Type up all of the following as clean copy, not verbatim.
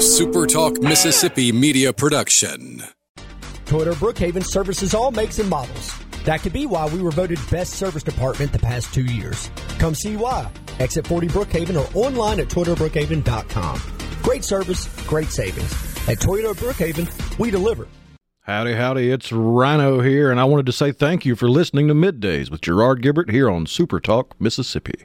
a Super Talk Mississippi media production. Toyota Brookhaven services all makes and models. That could be why we were voted best service department the past 2 years. Come see why. Exit 40 Brookhaven or online at toyotabrookhaven.com. Great service, great savings. At Toyota Brookhaven, we deliver. Howdy, howdy, it's Rhino here, and I wanted to say thank you for listening to Middays with Gerard Gibert here on Super Talk Mississippi.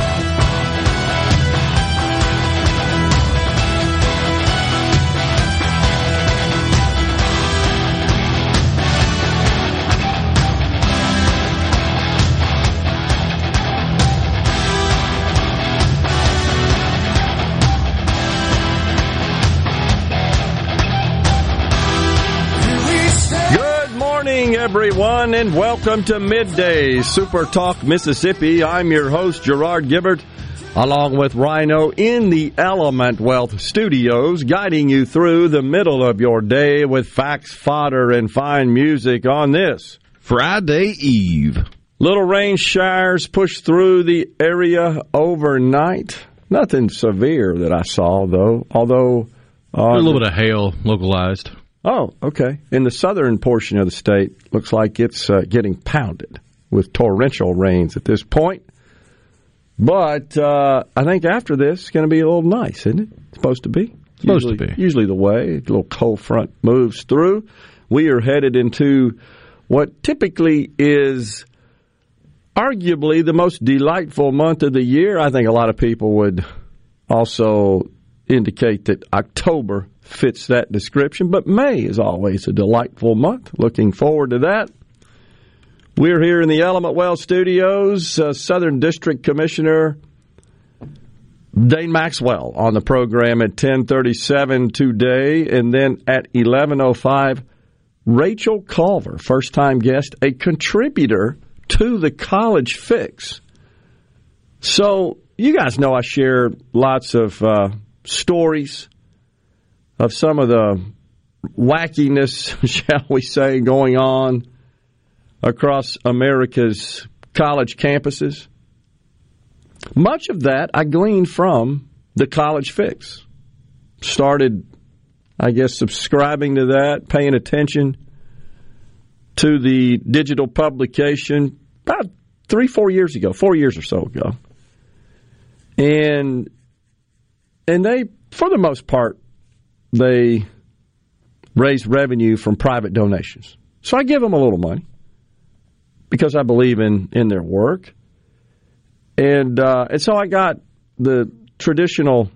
Everyone, and welcome to Midday Super Talk Mississippi. I'm your host, Gerard Gibert, along with Rhino in the Element Wealth Studios, guiding you through the middle of your day with facts, fodder, and fine music on this Friday Eve. Little rain showers pushed through the area overnight. Nothing severe that I saw, though, although... a little bit of hail localized. Oh, okay. In the southern portion of the state, looks like it's getting pounded with torrential rains at this point. But I think after this, it's going to be a little nice, isn't it? It's supposed to be. Usually the way a little cold front moves through. We are headed into what typically is arguably the most delightful month of the year. I think a lot of people would also indicate that October fits that description, but May is always a delightful month. Looking forward to that. We're here in the Element Well Studios. Southern District Commissioner Dane Maxwell on the program at 10:37 today, and then at 11:05, Rachel Culver, first-time guest, a contributor to the College Fix. So you guys know I share lots of stories of some of the wackiness, shall we say, going on across America's college campuses. Much of that I gleaned from the College Fix. Started, I guess, subscribing to that, paying attention to the digital publication about 4 years or so ago. And they, for the most part, they raise revenue from private donations. So I give them a little money because I believe in their work. And so I got the traditional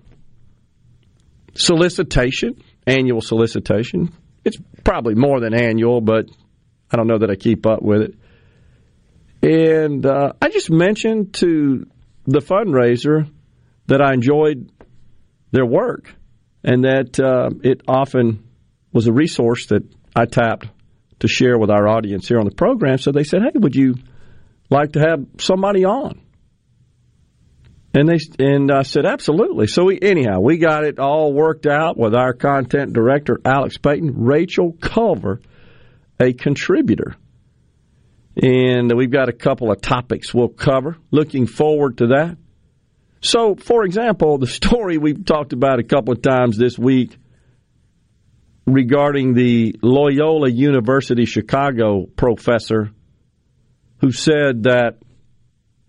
solicitation, annual solicitation. It's probably more than annual, but I don't know that I keep up with it. And I just mentioned to the fundraiser that I enjoyed their work, and that it often was a resource that I tapped to share with our audience here on the program. So they said, hey, would you like to have somebody on? And I said, absolutely. So we got it all worked out with our content director, Alex Payton, Rachel Culver, a contributor. And we've got a couple of topics we'll cover. Looking forward to that. So, for example, the story we've talked about a couple of times this week regarding the Loyola University Chicago professor who said that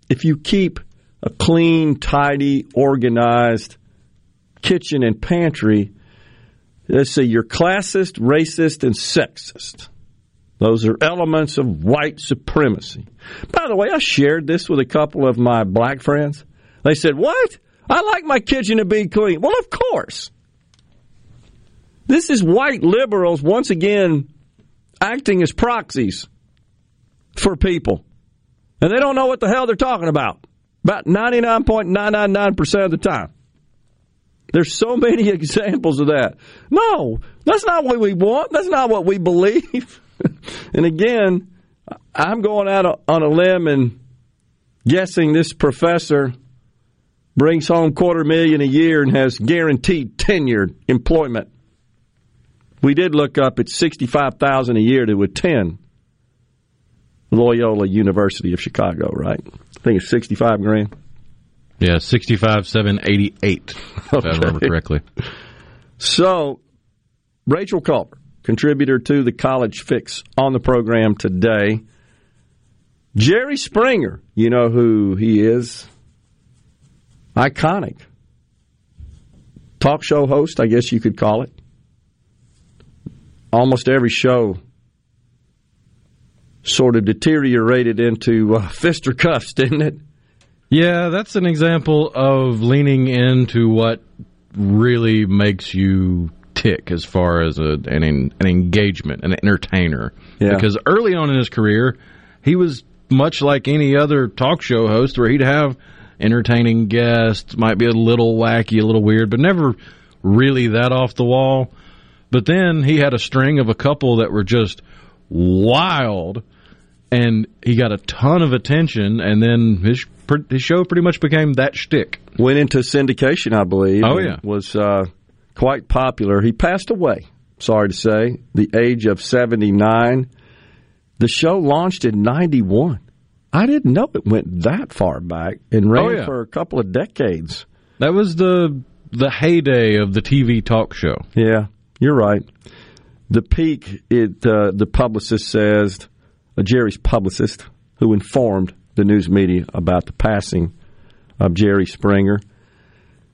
if you keep a clean, tidy, organized kitchen and pantry, let's say you're classist, racist, and sexist. Those are elements of white supremacy. By the way, I shared this with a couple of my black friends. They said, what? I like my kitchen to be clean. Well, of course. This is white liberals, once again, acting as proxies for people. And they don't know what the hell they're talking about. About 99.999% of the time. There's so many examples of that. No, that's not what we want. That's not what we believe. And again, I'm going out on a limb and guessing this professor brings home $250,000 a year and has guaranteed tenured employment. We did look up at $65,000 a year to attend Loyola University of Chicago, right? I think it's $65,000. Yeah, 65,788, if I remember correctly. So, Rachel Culver, contributor to the College Fix, on the program today. Jerry Springer, you know who he is? Iconic. Talk show host, I guess you could call it. Almost every show sort of deteriorated into fister cuffs, didn't it? Yeah, that's an example of leaning into what really makes you tick as far as an engagement, an entertainer. Yeah. Because early on in his career, he was much like any other talk show host where he'd have entertaining guests, might be a little wacky, a little weird, but never really that off the wall. But then he had a string of a couple that were just wild, and he got a ton of attention, and then his show pretty much became that shtick. Went into syndication, I believe. Oh, yeah. Was quite popular. He passed away, sorry to say, the age of 79. The show launched in 91. I didn't know it went that far back and ran for a couple of decades. That was the heyday of the TV talk show. Yeah, you're right. The peak, the publicist says, Jerry's publicist, who informed the news media about the passing of Jerry Springer,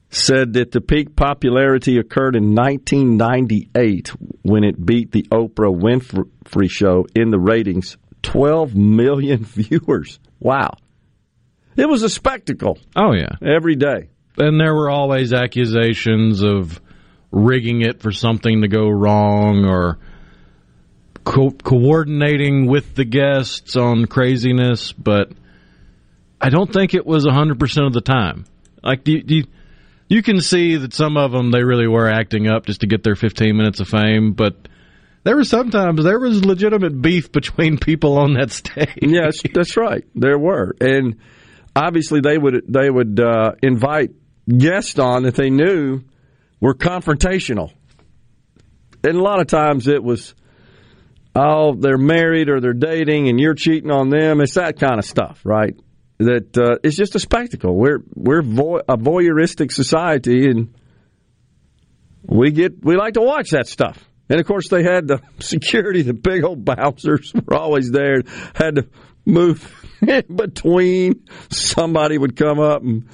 said that the peak popularity occurred in 1998 when it beat the Oprah Winfrey Show in the ratings, 12 million viewers. Wow. It was a spectacle. Oh, yeah. Every day. And there were always accusations of rigging it for something to go wrong or coordinating with the guests on craziness, but I don't think it was 100% of the time. Like, you can see that some of them, they really were acting up just to get their 15 minutes of fame, but there was legitimate beef between people on that stage. Yes, that's right. There were. And obviously they would invite guests on that they knew were confrontational. And a lot of times it was, oh, they're married or they're dating and you're cheating on them. It's that kind of stuff, right? That it's just a spectacle. We're a voyeuristic society, and we like to watch that stuff. And of course, they had the security, the big old bouncers were always there. Had to move in between. Somebody would come up and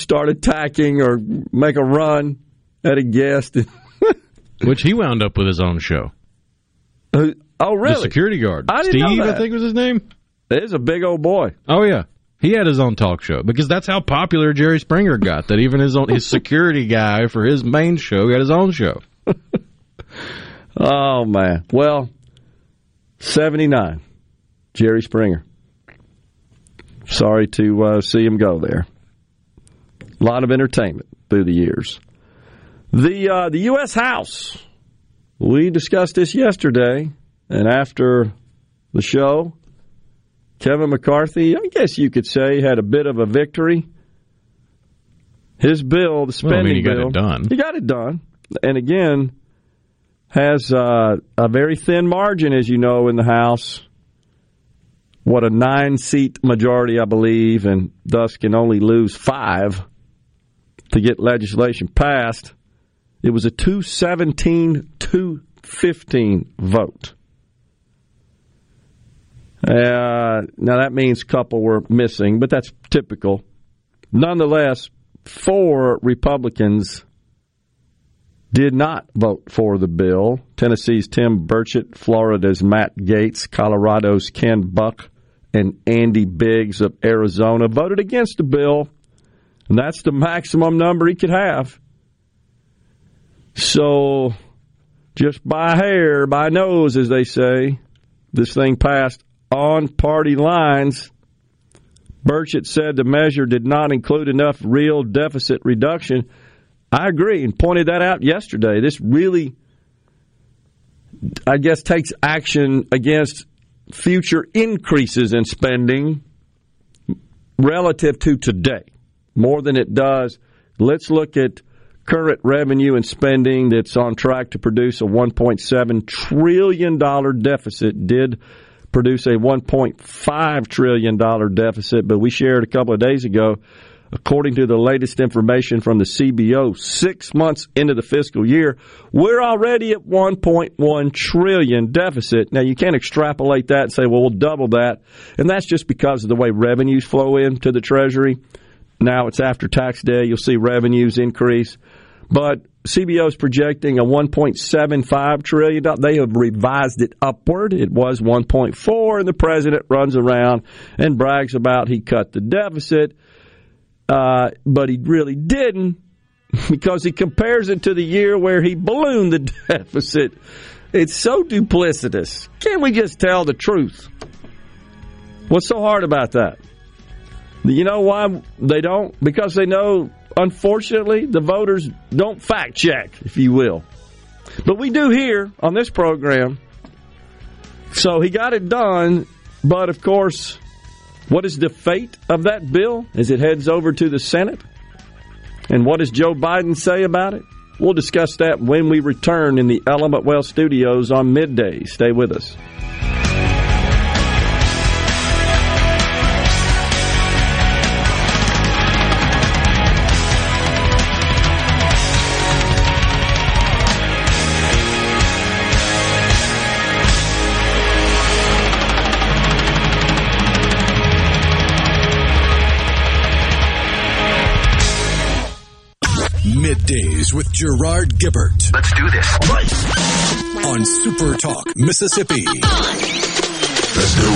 start attacking or make a run at a guest, which he wound up with his own show. Oh, really? The security guard. I didn't know that. I think was his name. It is a big old boy. Oh, yeah. He had his own talk show because that's how popular Jerry Springer got, that even his security guy for his main show got his own show. Oh, man. Well, 79, Jerry Springer. Sorry to see him go there. A lot of entertainment through the years. The U.S. House. We discussed this yesterday, and after the show, Kevin McCarthy, I guess you could say, had a bit of a victory. His bill, the spending bill. He got it done. He got it done. And again, has a very thin margin, as you know, in the House. What, a 9-seat majority, I believe, and thus can only lose 5 to get legislation passed. It was a 217-215 vote. Now, that means a couple were missing, but that's typical. Nonetheless, 4 Republicans did not vote for the bill. Tennessee's Tim Burchett, Florida's Matt Gaetz, Colorado's Ken Buck, and Andy Biggs of Arizona voted against the bill, and that's the maximum number he could have. So, just by hair, by nose, as they say, this thing passed on party lines. Burchett said the measure did not include enough real deficit reduction. I agree, and pointed that out yesterday. This really, I guess, takes action against future increases in spending relative to today. more than it does. Let's look at current revenue and spending that's on track to produce a $1.7 trillion deficit. Did produce a $1.5 trillion deficit, but we shared a couple of days ago, according to the latest information from the CBO, 6 months into the fiscal year, we're already at $1.1 trillion deficit. Now, you can't extrapolate that and say, well, we'll double that, and that's just because of the way revenues flow into the Treasury. Now it's after tax day, you'll see revenues increase. But CBO is projecting a $1.75 trillion. They have revised it upward. It was 1.4, and the president runs around and brags about he cut the deficit. But he really didn't, because he compares it to the year where he ballooned the deficit. It's so duplicitous. Can't we just tell the truth? What's so hard about that? You know why they don't? Because they know, unfortunately, the voters don't fact check, if you will. But we do here on this program. So he got it done, but of course, what is the fate of that bill as it heads over to the Senate? And what does Joe Biden say about it? We'll discuss that when we return in the Element Wealth Studios on midday. Stay with us. Middays with Gerard Gibert. Let's do this. Right. On Super Talk Mississippi. Let's go.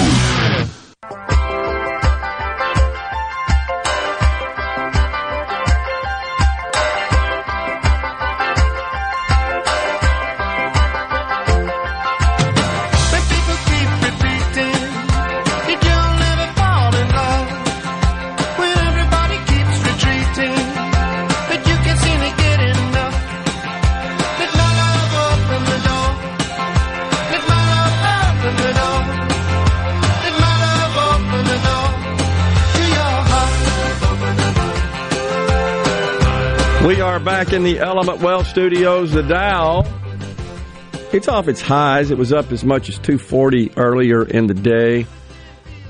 We are back in the Element Wealth Studios. The Dow, it's off its highs. It was up as much as 240 earlier in the day,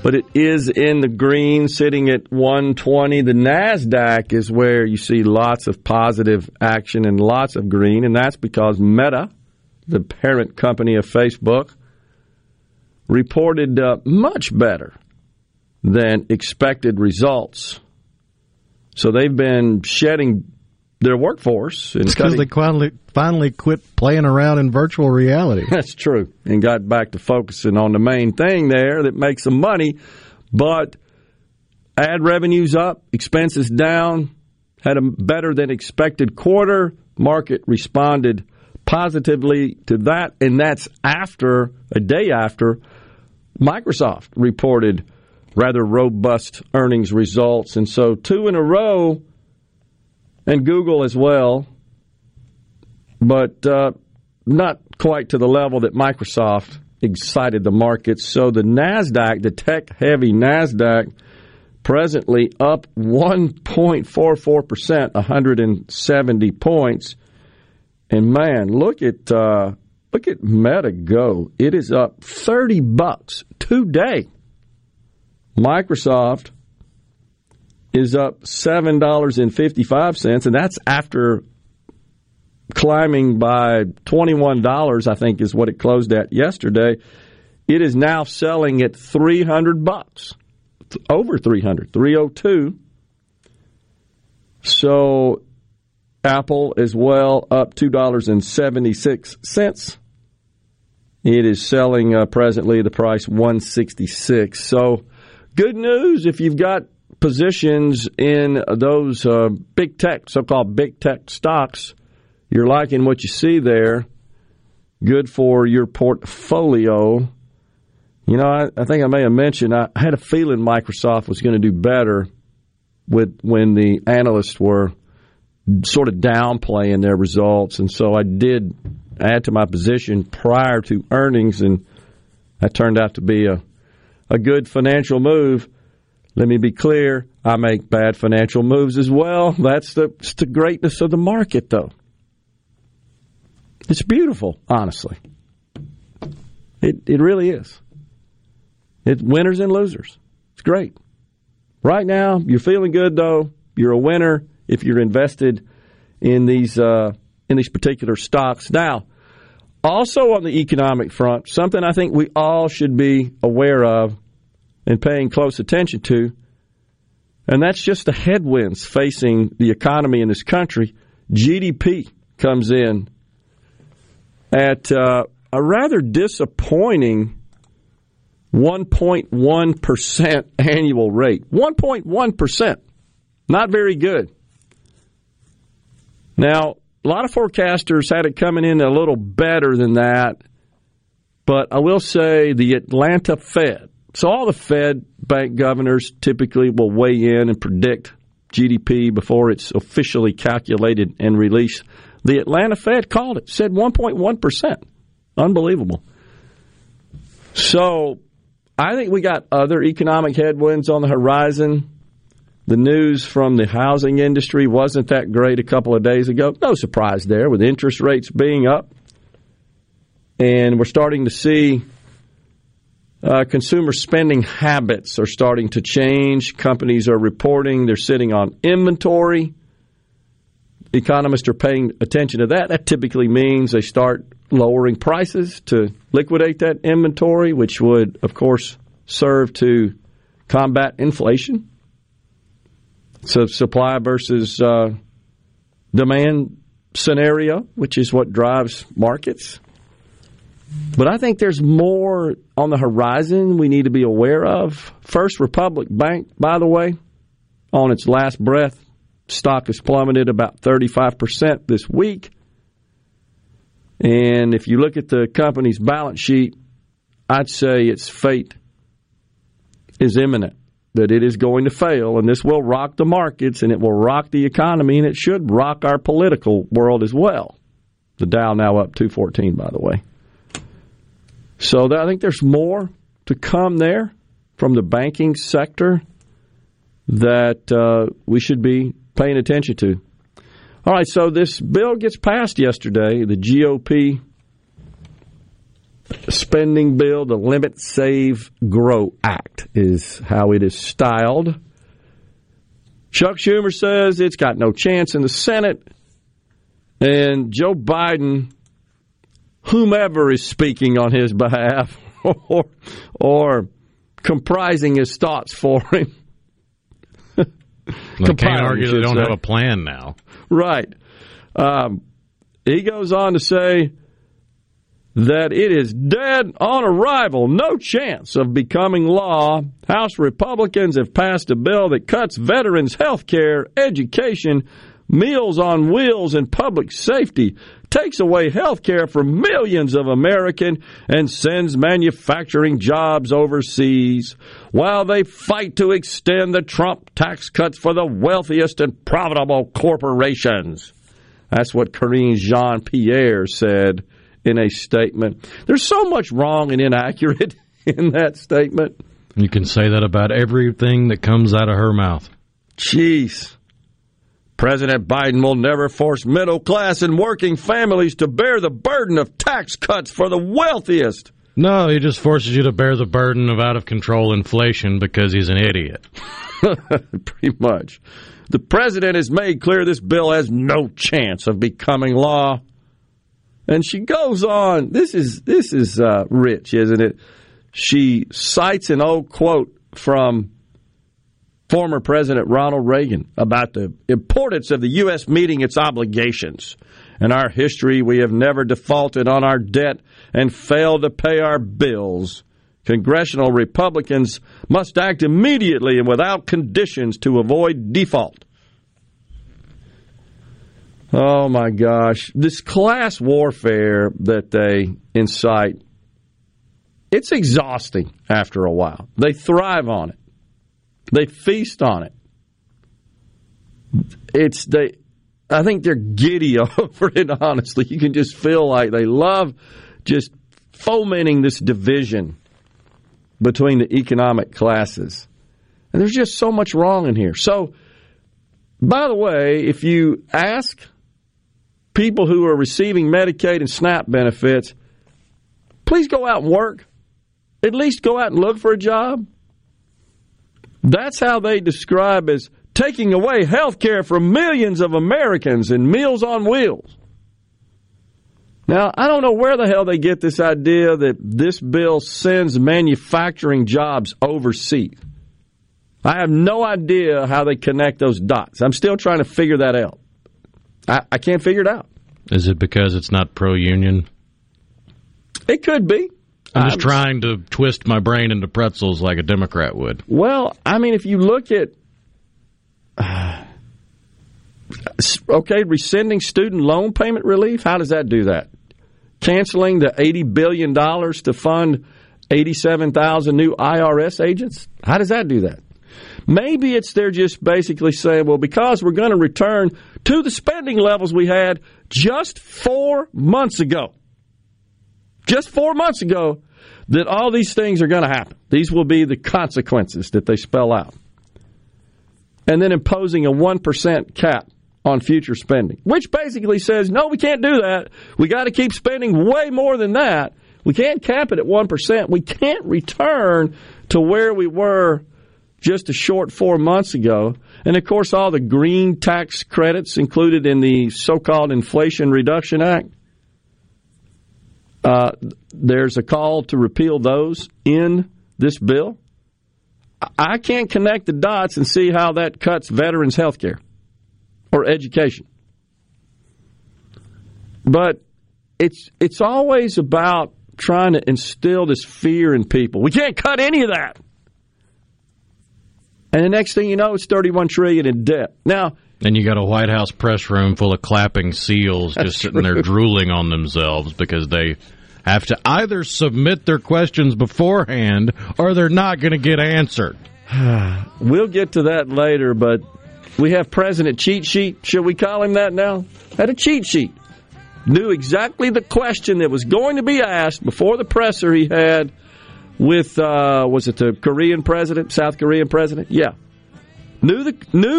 but it is in the green, sitting at 120. The NASDAQ is where you see lots of positive action and lots of green, and that's because Meta, the parent company of Facebook, reported much better than expected results. So they've been shedding their workforce. It's because they finally quit playing around in virtual reality. That's true. And got back to focusing on the main thing there that makes them money. But ad revenues up, expenses down, had a better than expected quarter. Market responded positively to that. And that's after, a day after, Microsoft reported rather robust earnings results. And so two in a row. And Google as well, but not quite to the level that Microsoft excited the markets. So the NASDAQ, the tech-heavy NASDAQ, presently up 1.44%, 170 points. And, man, look at Meta go. It is up $30 today. Microsoft is up $7.55, and that's after climbing by $21, I think is what it closed at yesterday. It is now selling at $300, over 300, 302. So Apple as well, up $2.76. It is selling presently the price $166. So good news if you've got positions in those big tech, so-called big tech stocks. You're liking what you see there. Good for your portfolio. You know, I think I may have mentioned, I had a feeling Microsoft was going to do better when the analysts were sort of downplaying their results. And so I did add to my position prior to earnings, and that turned out to be a good financial move. Let me be clear, I make bad financial moves as well. That's the greatness of the market, though. It's beautiful, honestly. It really is. It's winners and losers. It's great. Right now, you're feeling good, though. You're a winner if you're invested in these particular stocks. Now, also on the economic front, something I think we all should be aware of and paying close attention to, and that's just the headwinds facing the economy in this country. GDP comes in at a rather disappointing 1.1% annual rate. 1.1%. Not very good. Now, a lot of forecasters had it coming in a little better than that, but I will say the Atlanta Fed. So all the Fed bank governors typically will weigh in and predict GDP before it's officially calculated and released. The Atlanta Fed called it, said 1.1%. Unbelievable. So I think we got other economic headwinds on the horizon. The news from the housing industry wasn't that great a couple of days ago. No surprise there, with interest rates being up. And we're starting to see consumer spending habits are starting to change. Companies are reporting they're sitting on inventory. Economists are paying attention to that. That typically means they start lowering prices to liquidate that inventory, which would, of course, serve to combat inflation. So supply versus demand scenario, which is what drives markets. But I think there's more on the horizon we need to be aware of. First Republic Bank, by the way, on its last breath, stock has plummeted about 35% this week. And if you look at the company's balance sheet, I'd say its fate is imminent, that it is going to fail, and this will rock the markets, and it will rock the economy, and it should rock our political world as well. The Dow now up 214, by the way. So I think there's more to come there from the banking sector that we should be paying attention to. All right, so this bill gets passed yesterday, the GOP spending bill, the Limit, Save, Grow Act is how it is styled. Chuck Schumer says it's got no chance in the Senate, and Joe Biden, whomever is speaking on his behalf or comprising his thoughts for him. I can't argue they don't have a plan now. Right. He goes on to say that it is dead on arrival, no chance of becoming law. House Republicans have passed a bill that cuts veterans' health care, education, Meals on Wheels, and public safety, takes away health care from millions of Americans, and sends manufacturing jobs overseas while they fight to extend the Trump tax cuts for the wealthiest and profitable corporations. That's what Karine Jean-Pierre said in a statement. There's so much wrong and inaccurate in that statement. You can say that about everything that comes out of her mouth. Jeez. President Biden will never force middle class and working families to bear the burden of tax cuts for the wealthiest. No, he just forces you to bear the burden of out-of-control inflation because he's an idiot. Pretty much. The president has made clear this bill has no chance of becoming law. And she goes on. This is rich, isn't it? She cites an old quote from former President Ronald Reagan about the importance of the U.S. meeting its obligations. In our history, we have never defaulted on our debt and failed to pay our bills. Congressional Republicans must act immediately and without conditions to avoid default. Oh, my gosh. This class warfare that they incite, it's exhausting after a while. They thrive on it. They feast on it. I think they're giddy over it, honestly. You can just feel like they love just fomenting this division between the economic classes. And there's just so much wrong in here. So, by the way, if you ask people who are receiving Medicaid and SNAP benefits, please go out and work. At least go out and look for a job. That's how they describe as taking away health care from millions of Americans and Meals on Wheels. Now, I don't know where the hell they get this idea that this bill sends manufacturing jobs overseas. I have no idea how they connect those dots. I'm still trying to figure that out. I can't figure it out. Is it because it's not pro-union? It could be. I'm just trying to twist my brain into pretzels like a Democrat would. Well, I mean, if you look at... Okay, rescinding student loan payment relief, how does that do that? Canceling the $80 billion to fund 87,000 new IRS agents? How does that do that? Maybe it's they're just basically saying, well, because we're going to return to the spending levels we had just 4 months ago. Just 4 months ago, that all these things are going to happen. These will be the consequences that they spell out. And then imposing a 1% cap on future spending, which basically says, no, we can't do that. We got to keep spending way more than that. We can't cap it at 1%. We can't return to where we were just a short 4 months ago. And, of course, all the green tax credits included in the so-called Inflation Reduction Act, there's a call to repeal those in this bill. I can't connect the dots and see how that cuts veterans' health care or education. But it's always about trying to instill this fear in people. We can't cut any of that. And the next thing you know, it's $31 trillion in debt. Now, and you got a White House press room full of clapping seals just sitting there drooling on themselves because they have to either submit their questions beforehand or they're not going to get answered. We'll get to that later, but we have President Cheat Sheet. Should we call him that now? Had a cheat sheet. Knew exactly the question that was going to be asked before the presser he had with, was it the Korean president, South Korean president? Yeah. Knew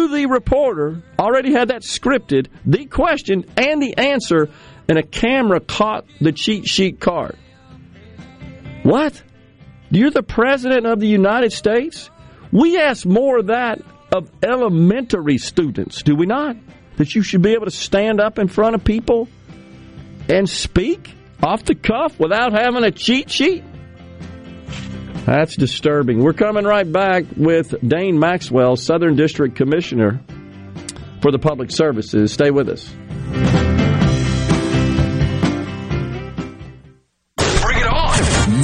the reporter, already had that scripted, the question and the answer, and a camera caught the cheat sheet card. What? You're the president of the United States? We ask more of that of elementary students, do we not? That you should be able to stand up in front of people and speak off the cuff without having a cheat sheet? That's disturbing. We're coming right back with Dane Maxwell, Southern District Commissioner for the Public Services. Stay with us. Bring it on.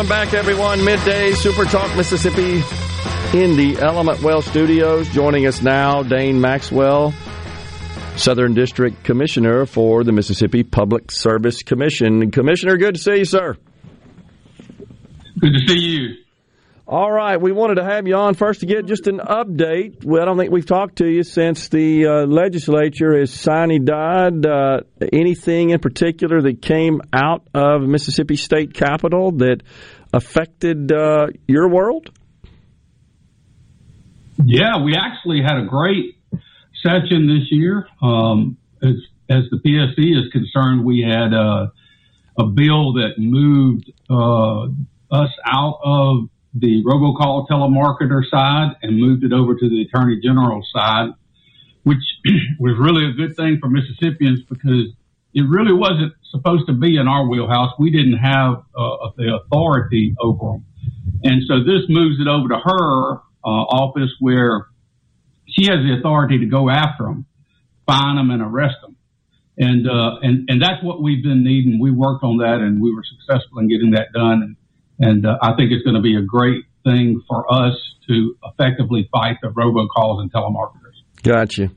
Welcome back, everyone. Midday Super Talk Mississippi in the Element Wealth Studios. Joining us now, Dane Maxwell, Southern District Commissioner for the Mississippi Public Service Commission. Commissioner, good to see you, sir. Good to see you. All right, we wanted to have you on first to get just an update. Well, I don't think we've talked to you since the legislature is sine-died. Anything in particular that came out of Mississippi State Capitol that affected your world? Yeah, we actually had a great session this year. As the PSC is concerned, we had a bill that moved us out of the robocall telemarketer side and moved it over to the Attorney General side, which was really a good thing for Mississippians because it really wasn't supposed to be in our wheelhouse. We didn't have the authority over them. And so this moves it over to her office where she has the authority to go after them, fine them, and arrest them. And that's what we've been needing. We worked on that, and we were successful in getting that done. And I think it's going to be a great thing for us to effectively fight the robocalls and telemarketers. Gotcha.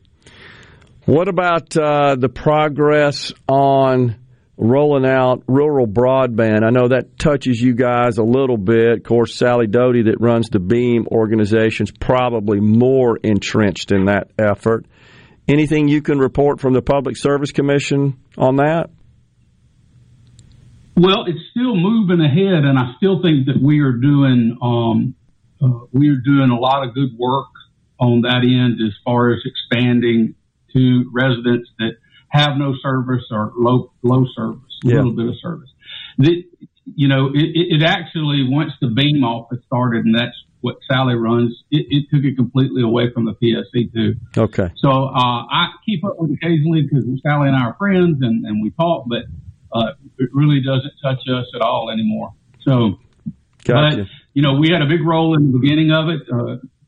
What about the progress on rolling out rural broadband? I know that touches you guys a little bit. Of course, Sally Doty, that runs the BEAM organization, is probably more entrenched in that effort. Anything you can report from the Public Service Commission on that? Well, it's still moving ahead, and I still think that we are doing a lot of good work on that end as far as expanding to residents that have no service or low service, a little bit of service. It actually, once the BEAM office started, and that's what Sally runs, it took it completely away from the PSC too. Okay. So I keep up with it occasionally because Sally and I are friends and we talk, but it really doesn't touch us at all anymore. So, gotcha. But, we had a big role in the beginning of it,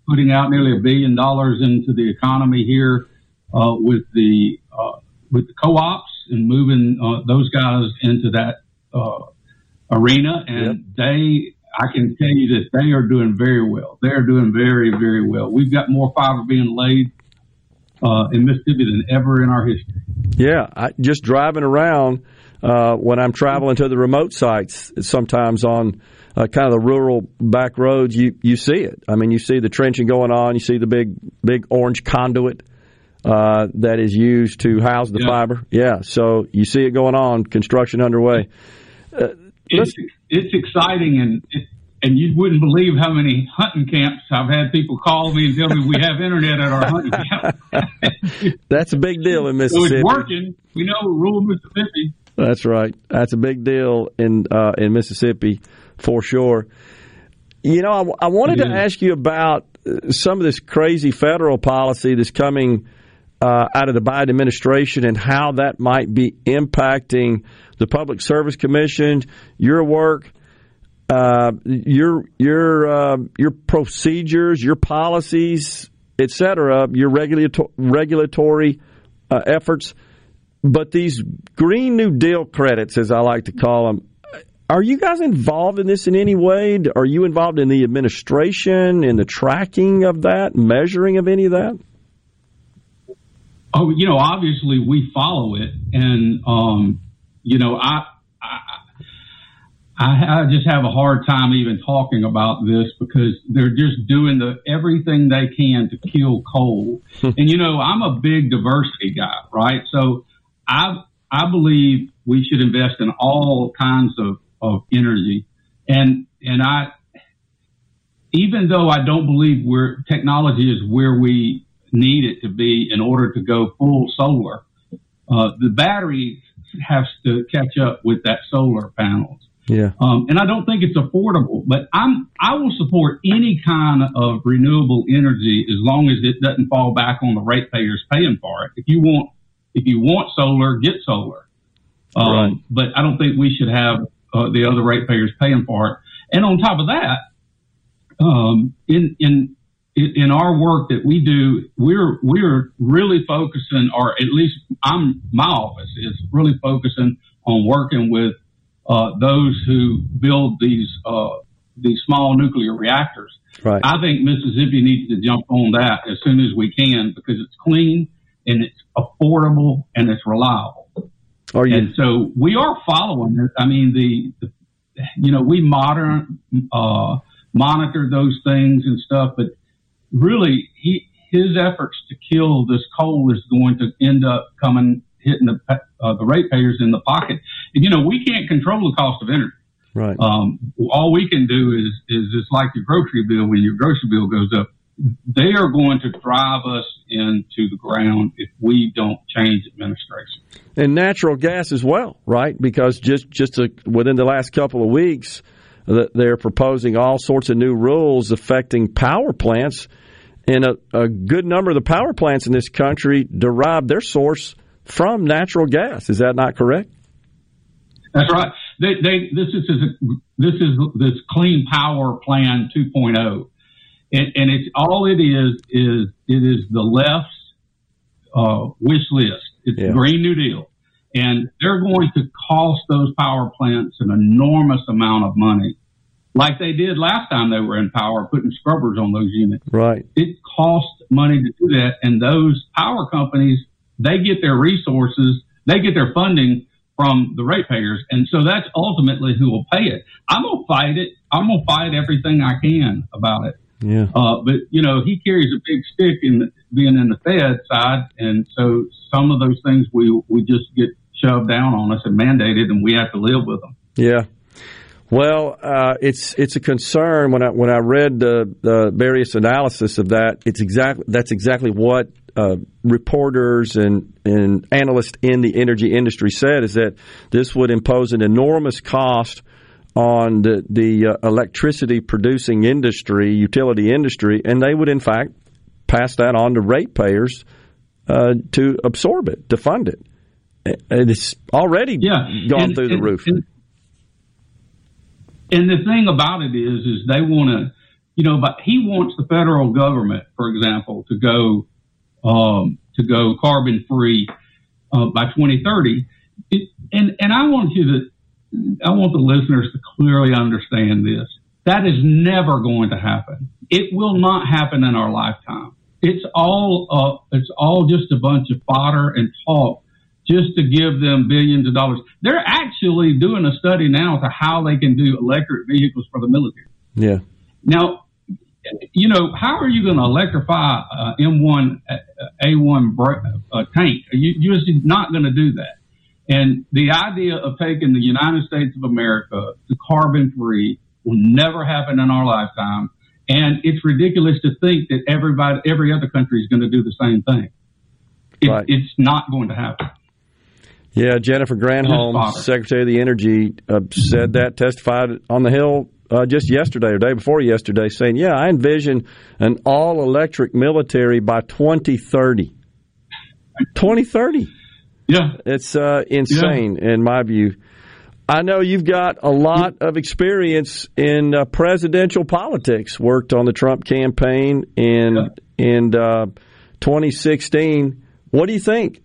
putting out nearly $1 billion into the economy here with the co-ops and moving those guys into that arena. And I can tell you that they are doing very well. They are doing very, very well. We've got more fiber being laid in Mississippi than ever in our history. Yeah, just driving around when I'm traveling to the remote sites, sometimes on kind of the rural back roads, you see it. I mean, you see the trenching going on. You see the big orange conduit that is used to house the fiber. Yeah, so you see it going on, construction underway. It's exciting, and you wouldn't believe how many hunting camps I've had people call me and tell me we have internet at our hunting camp. That's a big deal in Mississippi. So it's working. We know rural Mississippi. That's right. That's a big deal in Mississippi for sure. I wanted to ask you about some of this crazy federal policy that's coming out of the Biden administration and how that might be impacting the Public Service Commission, your work, your procedures, your policies, et cetera, your regulatory efforts. But these Green New Deal credits, as I like to call them, are you guys involved in this in any way? Are you involved in the administration, in the tracking of that, measuring of any of that? Oh, obviously we follow it. And, I just have a hard time even talking about this because they're just doing everything they can to kill coal. And, I'm a big diversity guy, right? So I believe we should invest in all kinds of energy. And I, even though I don't believe technology is where we need it to be in order to go full solar, the battery has to catch up with that solar panels. Yeah. And I don't think it's affordable, but I will support any kind of renewable energy as long as it doesn't fall back on the ratepayers paying for it. If you want solar, get solar. Right. But I don't think we should have the other ratepayers paying for it. And on top of that, in our work that we do, we're really focusing, or at least my office is really focusing on working with those who build these small nuclear reactors. Right. I think Mississippi needs to jump on that as soon as we can because it's clean and it's affordable and it's reliable. And so we are following it. I mean, we monitor those things and stuff, but really his efforts to kill this coal is going to end up hitting the ratepayers in the pocket. And, we can't control the cost of energy. Right. All we can do is it's like your grocery bill. When your grocery bill goes up, they are going to drive us into the ground if we don't change administration. And natural gas as well, right? Because just within the last couple of weeks, they're proposing all sorts of new rules affecting power plants. And a good number of the power plants in this country derive their source from natural gas. Is that not correct? That's right. This is this Clean Power Plan 2.0. And it's all it is the left's wish list. It's Green New Deal. And they're going to cost those power plants an enormous amount of money, like they did last time they were in power, putting scrubbers on those units. Right. It costs money to do that. And those power companies, they get their resources, they get their funding from the ratepayers. And so that's ultimately who will pay it. I'm going to fight it. I'm going to fight everything I can about it. Yeah. But, you know, he carries a big stick in being in the Fed side. And so some of those things we just get shoved down on us and mandated, and we have to live with them. Yeah. Well, it's a concern. When I read the various analysis of that, that's exactly what reporters and analysts in the energy industry said, is that this would impose an enormous cost on the electricity producing industry, utility industry, and they would in fact pass that on to ratepayers to absorb it, to fund it. It's already gone through the roof. And the thing about it is they want to, you know, but he wants the federal government, for example, to go carbon free by 2030. I want the listeners to clearly understand this. That is never going to happen. It will not happen in our lifetime. It's all just a bunch of fodder and talk, just to give them billions of dollars. They're actually doing a study now to how they can do electric vehicles for the military. Yeah. Now, you know, how are you going to electrify M1 A1 tank? You're just not going to do that. And the idea of taking the United States of America to carbon free will never happen in our lifetime. And it's ridiculous to think that every other country is going to do the same thing. Right. It's not going to happen. Yeah, Jennifer Granholm, Secretary of the Energy, said that, testified on the Hill just yesterday or day before yesterday, saying, yeah, I envision an all-electric military by 2030. 2030. Yeah. It's insane in my view. I know you've got a lot of experience in presidential politics, worked on the Trump campaign in 2016. What do you think?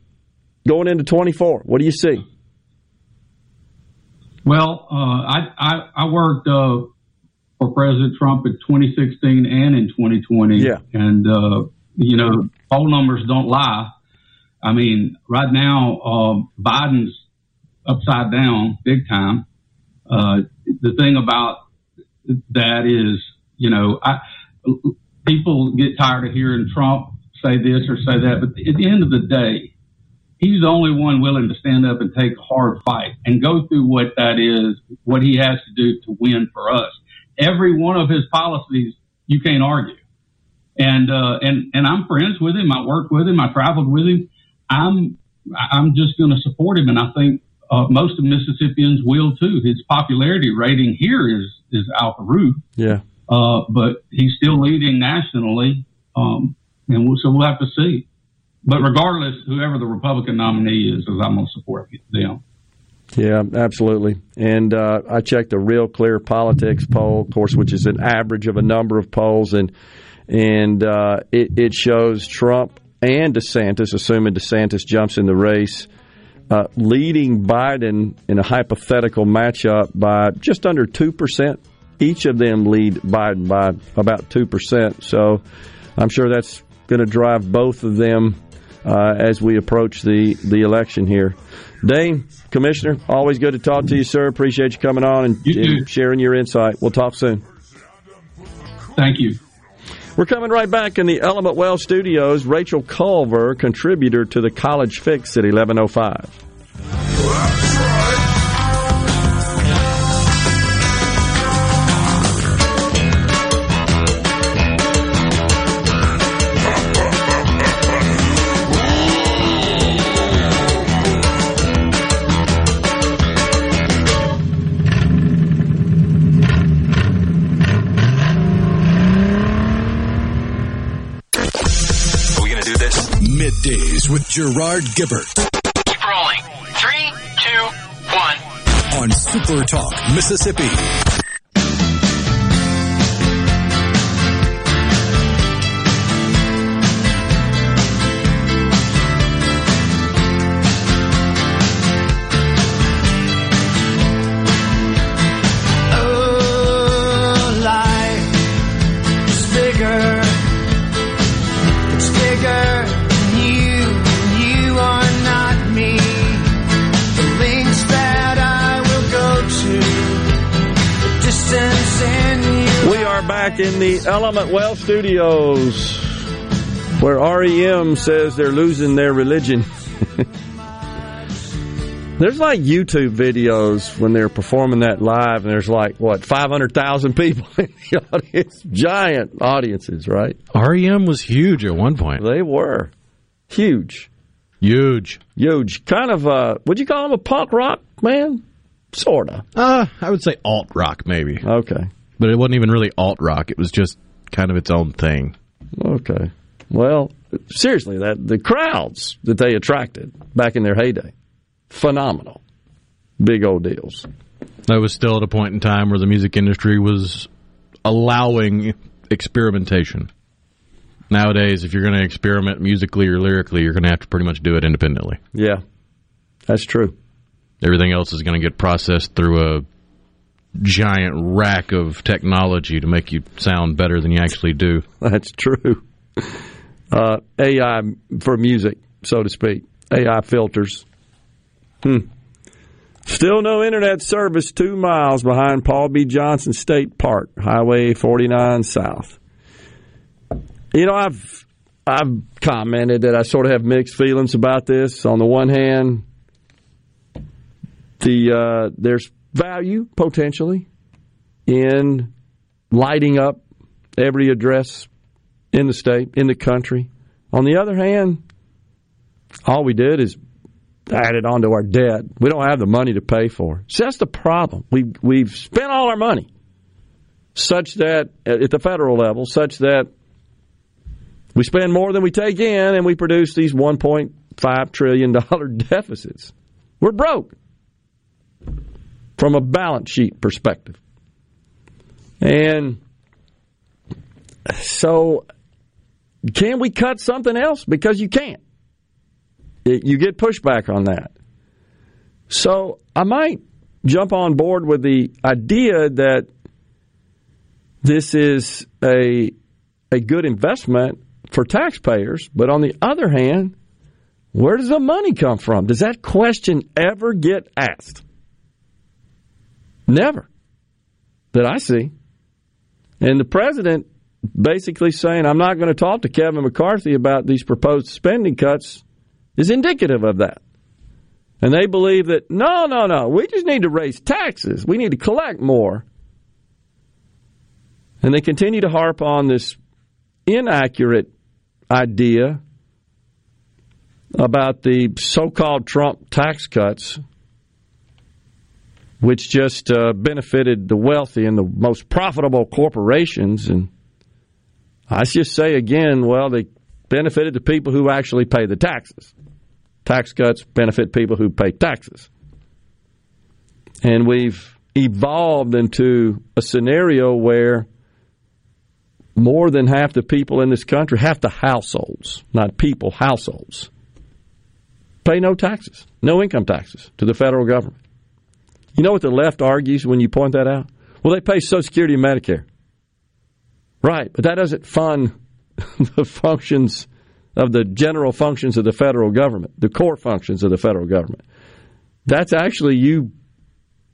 Going into 24, what do you see? Well, I worked for President Trump in 2016 and in 2020. Yeah. And, you know, poll numbers don't lie. I mean, right now, Biden's upside down big time. The thing about that is, you know, people get tired of hearing Trump say this or say that. But at the end of the day, he's the only one willing to stand up and take a hard fight and go through what that is, what he has to do to win for us. Every one of his policies, you can't argue. And I'm friends with him. I worked with him. I traveled with him. I'm just going to support him. And I think most of Mississippians will too. His popularity rating here is out the roof. Yeah. But he's still leading nationally. So we'll have to see. But regardless, whoever the Republican nominee is, I'm going to support them. Yeah, absolutely. And I checked the Real Clear Politics poll, of course, which is an average of a number of polls, and it shows Trump and DeSantis, assuming DeSantis jumps in the race, leading Biden in a hypothetical matchup by just under 2%. Each of them lead Biden by about 2%. So I'm sure that's going to drive both of them as we approach the election here. Dane, Commissioner, always good to talk to you, sir. Appreciate you coming on and sharing your insight. We'll talk soon. Thank you. We're coming right back in the Element Wealth Studios. Rachel Culver, contributor to the College Fix at 11:05. Middays with Gerard Gibert. Keep rolling. 3, 2, 1. On Super Talk Mississippi. We are back in the Element Wealth Studios, where REM says they're losing their religion. There's like YouTube videos when they're performing that live, and there's like, what, 500,000 people in the audience? Giant audiences, right? REM was huge at one point. They were. Huge. Kind of a, would you call them a punk rock band? Sort of. I would say alt rock, maybe. Okay. But it wasn't even really alt rock. It was just kind of its own thing. Okay. Well, seriously, that the crowds that they attracted back in their heyday, phenomenal. Big old deals. That was still at a point in time where the music industry was allowing experimentation. Nowadays, if you're going to experiment musically or lyrically, you're going to have to pretty much do it independently. Yeah, that's true. Everything else is going to get processed through a giant rack of technology to make you sound better than you actually do. That's true. AI for music, so to speak. AI filters. Still no internet service 2 miles behind Paul B. Johnson State Park, Highway 49 South. You know, I've commented that I sort of have mixed feelings about this. On the one hand, there's value, potentially, in lighting up every address in the state, in the country. On the other hand, all we did is added on to our debt. We don't have the money to pay for it. So that's the problem. We've spent all our money such that, at the federal level, such that we spend more than we take in, and we produce these $1.5 trillion deficits. We're broke from a balance sheet perspective. And so can we cut something else? Because you can't. You get pushback on that. So I might jump on board with the idea that this is a good investment for taxpayers, but on the other hand, where does the money come from? Does that question ever get asked? Never, that I see. And the president basically saying, I'm not going to talk to Kevin McCarthy about these proposed spending cuts is indicative of that. And they believe that, no, we just need to raise taxes. We need to collect more. And they continue to harp on this inaccurate idea about the so-called Trump tax cuts, which just benefited the wealthy and the most profitable corporations. And I just say again, well, they benefited the people who actually pay the taxes. Tax cuts benefit people who pay taxes. And we've evolved into a scenario where more than half the people in this country, half the households, not people, households, pay no taxes, no income taxes to the federal government. You know what the left argues when you point that out? Well, they pay Social Security and Medicare. Right, but that doesn't fund the functions of the general functions of the federal government, the core functions of the federal government. That's actually you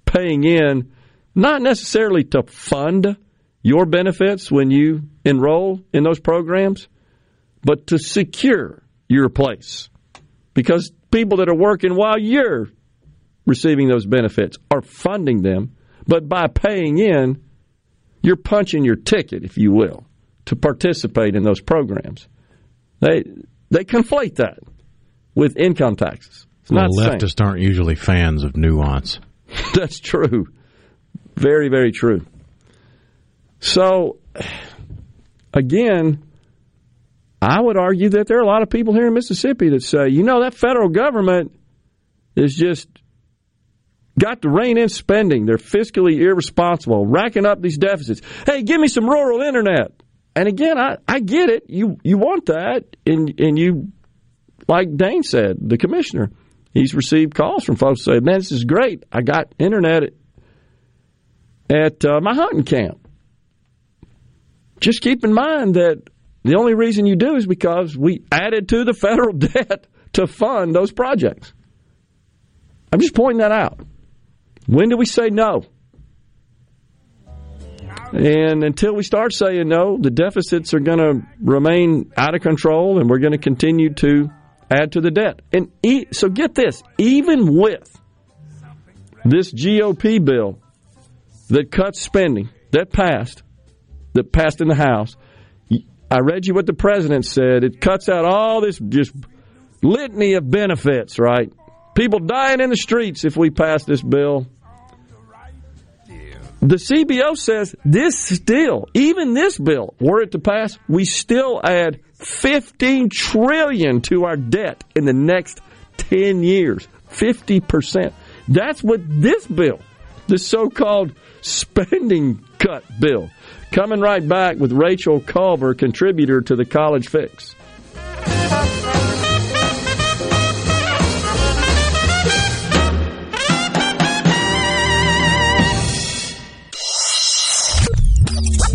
paying in, not necessarily to fund your benefits when you enroll in those programs, but to secure your place. Because people that are working while you're receiving those benefits are funding them, but by paying in, you're punching your ticket, if you will, to participate in those programs. They conflate that with income taxes. It's not the same. Leftists aren't usually fans of nuance. That's true. Very, very true. So, again, I would argue that there are a lot of people here in Mississippi that say, you know, that federal government is just got to rein in spending. They're fiscally irresponsible, racking up these deficits. Hey, give me some rural internet. And again, I get it. You want that. And you, like Dane said, the commissioner, he's received calls from folks who say, man, this is great. I got internet at my hunting camp. Just keep in mind that the only reason you do is because we added to the federal debt to fund those projects. I'm just pointing that out. When do we say no? And until we start saying no, the deficits are going to remain out of control, and we're going to continue to add to the debt. And so get this, even with this GOP bill that cuts spending, that passed in the House, I read you what the president said. It cuts out all this just litany of benefits, right? People dying in the streets if we pass this bill. The CBO says this still, even this bill, were it to pass, we still add $15 trillion to our debt in the next 10 years, 50%. That's what this bill, the so-called spending cut bill. Coming right back with Rachel Culver, contributor to the College Fix.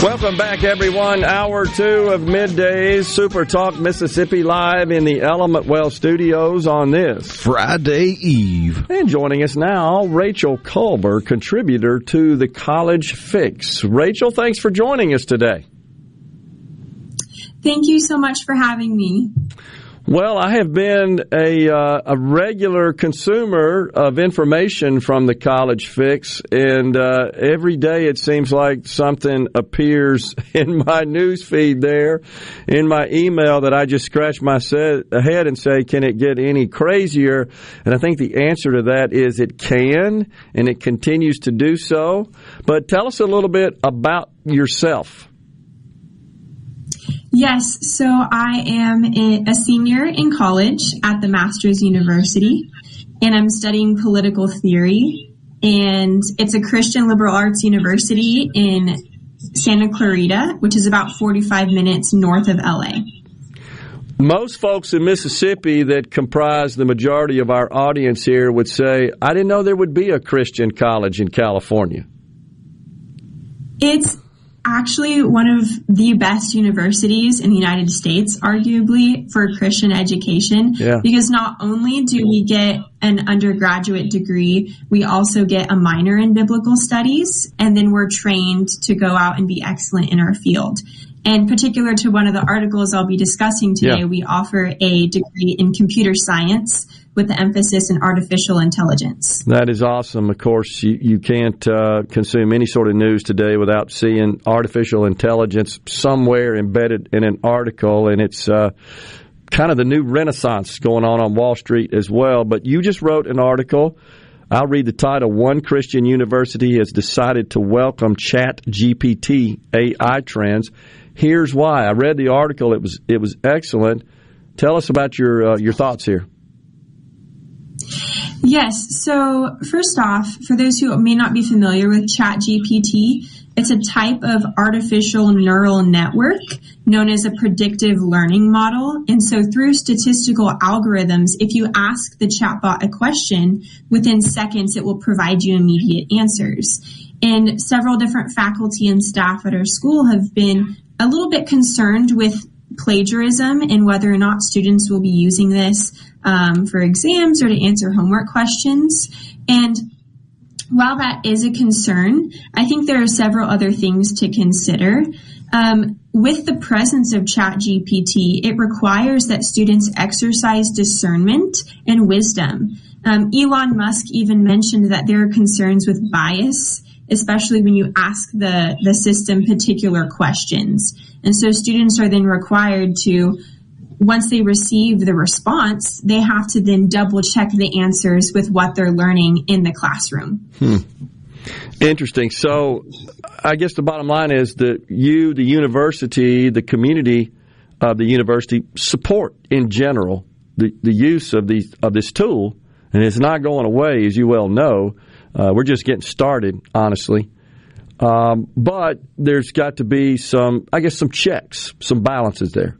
Welcome back, everyone. Hour 2 of Middays, Super Talk Mississippi, live in the Element Wealth Studios on this Friday Eve. And joining us now, Rachel Culver, contributor to the College Fix. Rachel, thanks for joining us today. Thank you so much for having me. Well, I have been a regular consumer of information from the College Fix, and every day it seems like something appears in my news feed there, in my email, that I just scratch my head and say, can it get any crazier? And I think the answer to that is it can, and it continues to do so. But tell us a little bit about yourself. Yes, so I am a senior in college at the Master's University, and I'm studying political theory, and it's a Christian liberal arts university in Santa Clarita, which is about 45 minutes north of LA. Most folks in Mississippi that comprise the majority of our audience here would say, I didn't know there would be a Christian college in California. It's actually one of the best universities in the United States, arguably, for Christian education, because not only do we get an undergraduate degree, we also get a minor in biblical studies, and then we're trained to go out and be excellent in our field. And particular to one of the articles I'll be discussing today, we offer a degree in computer science with the emphasis in artificial intelligence. That is awesome. Of course, you can't consume any sort of news today without seeing artificial intelligence somewhere embedded in an article, and it's kind of the new renaissance going on Wall Street as well. But you just wrote an article. I'll read the title. One Christian University has decided to welcome ChatGPT AI trends. Here's why. I read the article. It was excellent. Tell us about your thoughts here. Yes. So first off, for those who may not be familiar with ChatGPT, it's a type of artificial neural network known as a predictive learning model. And so through statistical algorithms, if you ask the chatbot a question, within seconds it will provide you immediate answers. And several different faculty and staff at our school have been a little bit concerned with plagiarism and whether or not students will be using this for exams or to answer homework questions. And while that is a concern, I think there are several other things to consider. With the presence of ChatGPT, it requires that students exercise discernment and wisdom. Elon Musk even mentioned that there are concerns with bias, especially when you ask the system particular questions. And so students are then required to, once they receive the response, they have to then double-check the answers with what they're learning in the classroom. Interesting. So I guess the bottom line is that you, the university, the community of the university, support in general the use of this tool, and it's not going away, as you well know. We're just getting started, honestly. But there's got to be some, I guess, some checks, some balances there.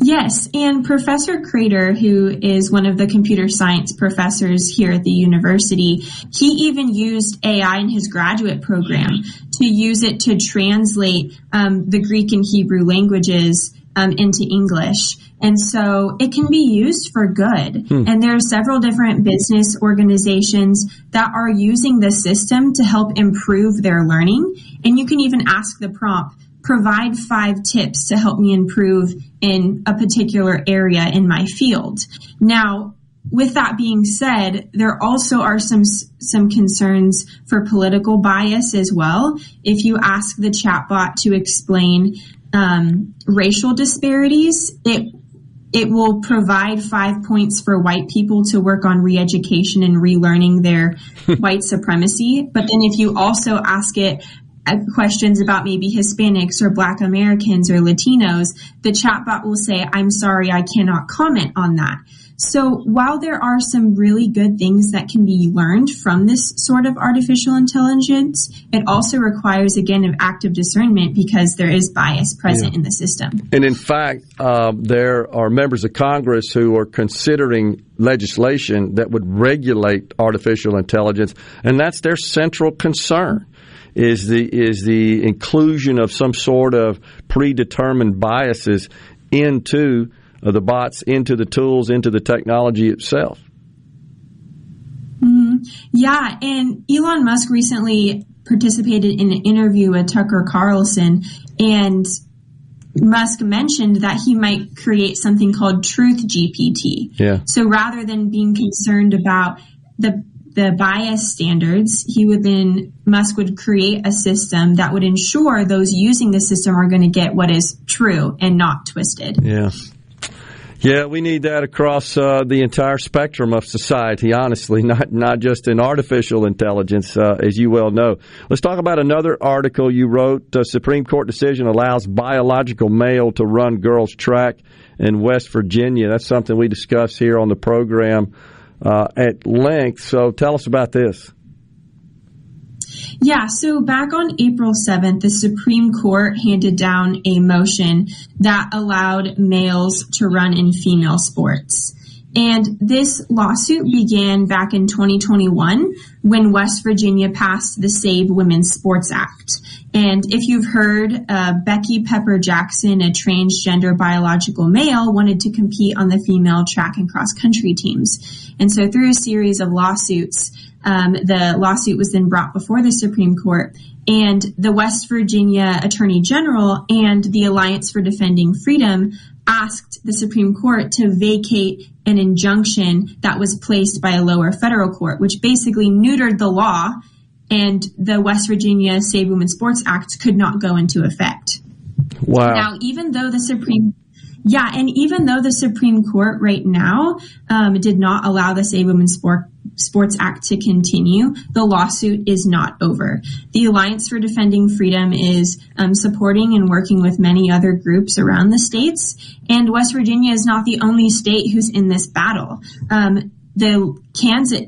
Yes, and Professor Crater, who is one of the computer science professors here at the university, he even used AI in his graduate program to use it to translate the Greek and Hebrew languages into English. And so it can be used for good. And there are several different business organizations that are using the system to help improve their learning. And you can even ask the prompt, provide 5 tips to help me improve in a particular area in my field. Now, with that being said, there also are some concerns for political bias as well. If you ask the chatbot to explain racial disparities, it will provide 5 points for white people to work on re-education and relearning their white supremacy. But then if you also ask it questions about maybe Hispanics or Black Americans or Latinos, the chatbot will say, I'm sorry, I cannot comment on that. So while there are some really good things that can be learned from this sort of artificial intelligence, it also requires, again, an active discernment because there is bias present in the system. And in fact, there are members of Congress who are considering legislation that would regulate artificial intelligence, and that's their central concern. Is the inclusion of some sort of predetermined biases into the bots, into the tools, into the technology itself. Yeah, and Elon Musk recently participated in an interview with Tucker Carlson, and Musk mentioned that he might create something called Truth GPT. Yeah. So rather than being concerned about the bias standards, Musk would create a system that would ensure those using the system are going to get what is true and not twisted. Yeah, we need that across the entire spectrum of society, honestly, not just in artificial intelligence, as you well know. Let's talk about another article you wrote. Supreme Court decision allows biological male to run girls' track in West Virginia. That's something we discuss here on the program at length. So tell us about this. Yeah, so back on April 7th, the Supreme Court handed down a motion that allowed males to run in female sports. And this lawsuit began back in 2021 when West Virginia passed the Save Women's Sports Act. And if you've heard, Becky Pepper Jackson, a transgender biological male, wanted to compete on the female track and cross country teams. And so through a series of lawsuits, the lawsuit was then brought before the Supreme Court, and the West Virginia Attorney General and the Alliance for Defending Freedom asked the Supreme Court to vacate an injunction that was placed by a lower federal court, which basically neutered the law, and the West Virginia Save Women's Sports Act could not go into effect. Wow. Now, even though the Supreme Court right now did not allow the Save Women's Sports Act to continue, the lawsuit is not over. The Alliance for Defending Freedom is supporting and working with many other groups around the states, and West Virginia is not the only state who's in this battle. The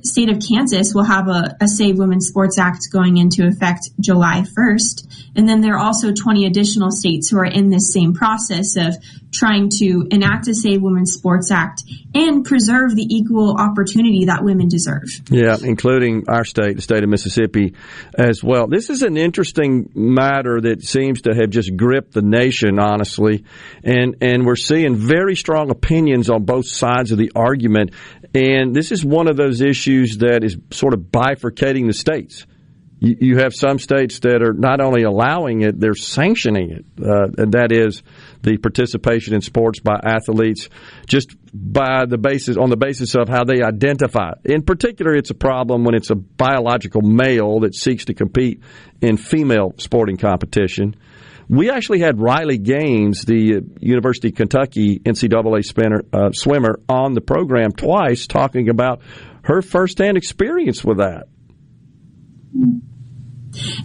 state of Kansas will have a Save Women's Sports Act going into effect July 1st. And then there are also 20 additional states who are in this same process of trying to enact a Save Women's Sports Act and preserve the equal opportunity that women deserve. Yeah, including our state, the state of Mississippi as well. This is an interesting matter that seems to have just gripped the nation, honestly. And we're seeing very strong opinions on both sides of the argument. And this is one of those issues that is sort of bifurcating the states. You have some states that are not only allowing it, they're sanctioning it, and that is the participation in sports by athletes just on the basis of how they identify. In particular, it's a problem when it's a biological male that seeks to compete in female sporting competition. We actually had Riley Gaines, the University of Kentucky NCAA swimmer, on the program twice talking about her firsthand experience with that.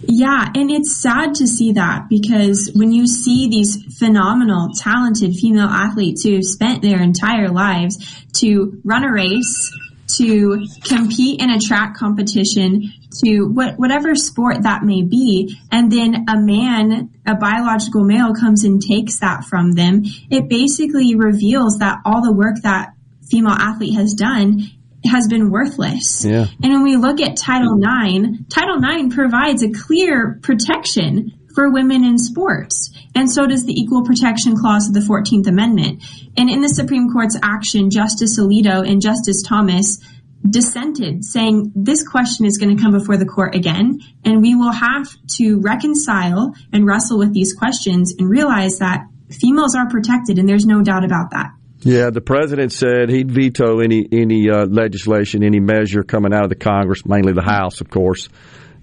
Yeah, and it's sad to see that because when you see these phenomenal, talented female athletes who have spent their entire lives to run a race, to compete in a track competition to whatever sport that may be, and then a man, a biological male, comes and takes that from them, it basically reveals that all the work that female athlete has done has been worthless. Yeah. And when we look at Title IX, Title IX provides a clear protection for women in sports. And so does the Equal Protection Clause of the 14th Amendment. And in the Supreme Court's action, Justice Alito and Justice Thomas dissented, saying this question is going to come before the court again, and we will have to reconcile and wrestle with these questions and realize that females are protected, and there's no doubt about that. Yeah, the president said he'd veto any legislation, any measure coming out of the Congress, mainly the House, of course,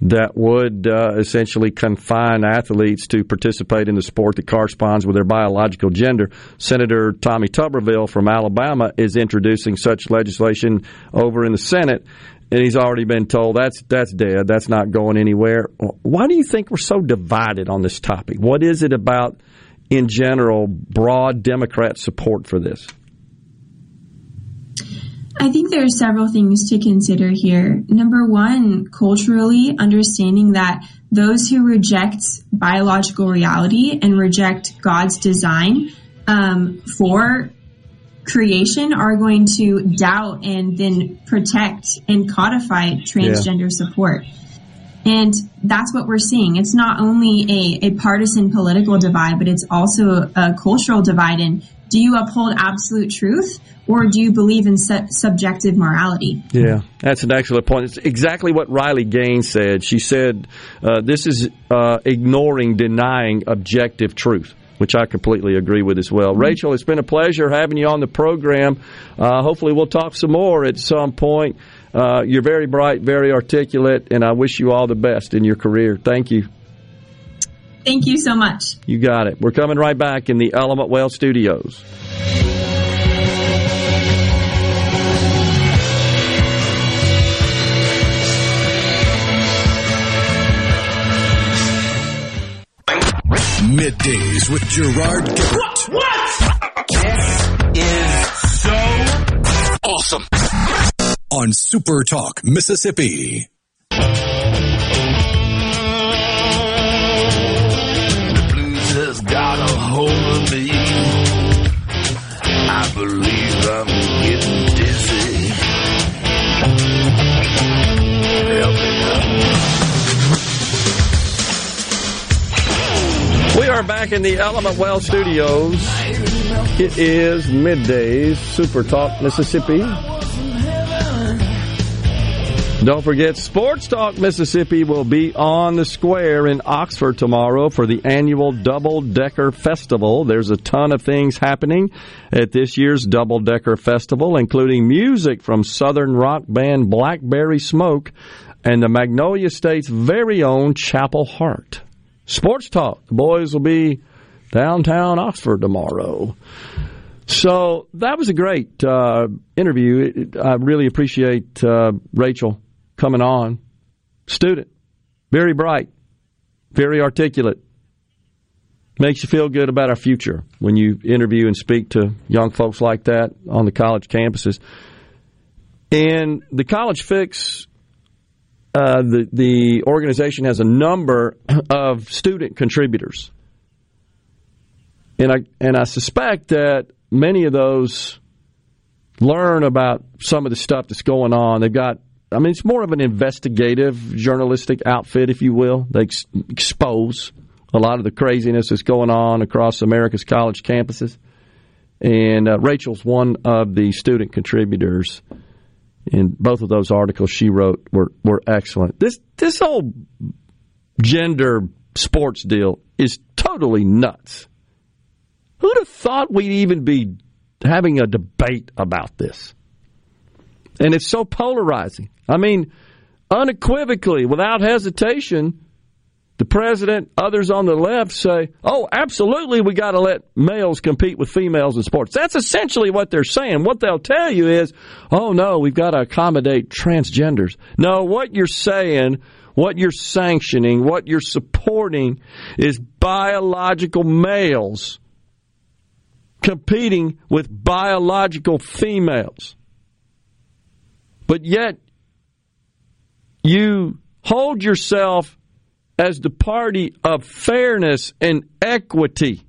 that would essentially confine athletes to participate in the sport that corresponds with their biological gender. Senator Tommy Tuberville from Alabama is introducing such legislation over in the Senate, and he's already been told that's dead, that's not going anywhere. Why do you think we're so divided on this topic? What is it about, in general, broad Democrat support for this? I think there are several things to consider here. Number one, culturally, understanding that those who reject biological reality and reject God's design for creation are going to doubt and then protect and codify transgender support. And that's what we're seeing. It's not only a partisan political divide, but it's also a cultural divide in, do you uphold absolute truth, or do you believe in subjective morality? Yeah, that's an excellent point. It's exactly what Riley Gaines said. She said, this is ignoring, denying objective truth, which I completely agree with as well. Mm-hmm. Rachel, it's been a pleasure having you on the program. Hopefully we'll talk some more at some point. You're very bright, very articulate, and I wish you all the best in your career. Thank you. Thank you so much. You got it. We're coming right back in the Element Wealth Studios. Middays with Gerard Gibert. What? This is so awesome. On Super Talk Mississippi. Got a hold of me. I believe I'm getting dizzy. Help me up. We are back in the Element Well Studios. It is middays, Super Talk Mississippi. Don't forget, Sports Talk Mississippi will be on the square in Oxford tomorrow for the annual Double Decker Festival. There's a ton of things happening at this year's Double Decker Festival, including music from Southern rock band Blackberry Smoke and the Magnolia State's very own Chapel Heart. Sports Talk. The boys will be downtown Oxford tomorrow. So that was a great interview. I really appreciate Rachel coming on. Student, very bright, very articulate. Makes you feel good about our future when you interview and speak to young folks like that on the college campuses. And the College Fix, the organization has a number of student contributors. And I suspect that many of those learn about some of the stuff that's going on. They've got, I mean, it's more of an investigative journalistic outfit, if you will. They expose a lot of the craziness that's going on across America's college campuses. And Rachel's one of the student contributors. And both of those articles she wrote were excellent. This whole gender sports deal is totally nuts. Who'd have thought we'd even be having a debate about this? And it's so polarizing. I mean, unequivocally, without hesitation, the president, others on the left say, oh, absolutely, we got to let males compete with females in sports. That's essentially what they're saying. What they'll tell you is, oh, no, we've got to accommodate transgenders. No, what you're saying, what you're sanctioning, what you're supporting is biological males competing with biological females. But yet, you hold yourself as the party of fairness and equity.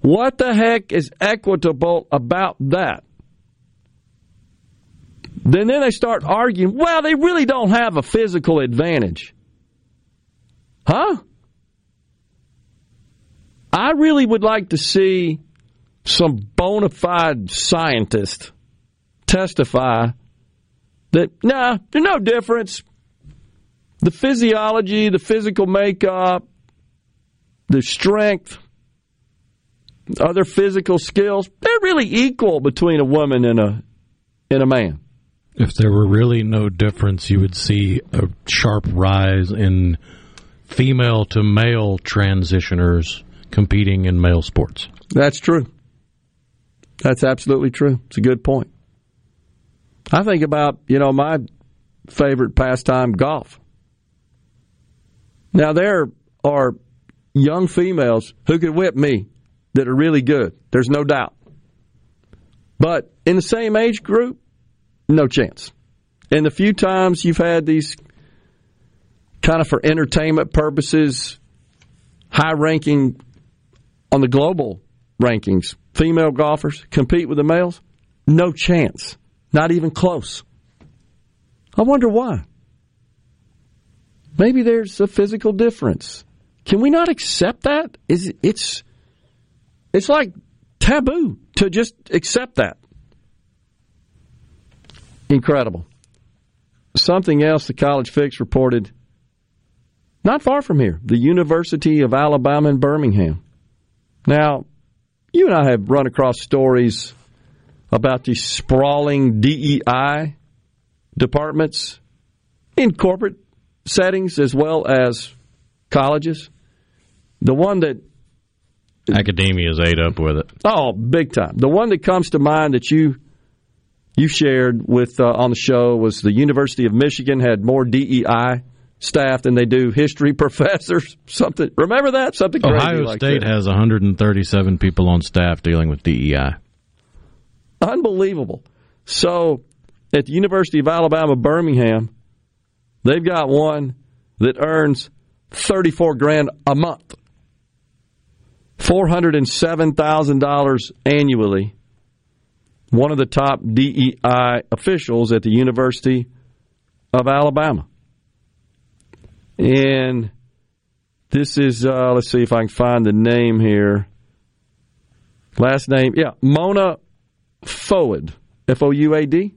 What the heck is equitable about that? Then they start arguing, well, they really don't have a physical advantage. Huh? I really would like to see some bona fide scientist testify that, nah, there's no difference. The physiology, the physical makeup, the strength, other physical skills, they're really equal between a woman and a man. If there were really no difference, you would see a sharp rise in female to male transitioners competing in male sports. That's true. That's absolutely true. It's a good point. I think about, my favorite pastime, golf. Now, there are young females who could whip me that are really good. There's no doubt. But in the same age group, no chance. And the few times you've had these kind of for entertainment purposes, high-ranking on the global rankings, female golfers compete with the males, no chance. Not even close. I wonder why. Maybe there's a physical difference. Can we not accept that? It's like taboo to just accept that. Incredible. Something else the College Fix reported not far from here, the University of Alabama in Birmingham. Now, you and I have run across stories about these sprawling DEI departments in corporate settings as well as colleges. The one that... academia is ate up with it. Oh, big time. The one that comes to mind that you shared with on the show was the University of Michigan had more DEI staff than they do history professors. Something. Remember that? Something crazy Ohio like State that. Has 137 people on staff dealing with DEI. Unbelievable. So, at the University of Alabama, Birmingham, they've got one that earns $34,000 a month, $407,000 annually. One of the top DEI officials at the University of Alabama. And this is, let's see if I can find the name here. Last name, yeah, Mona Fouad, F-O-U-A-D.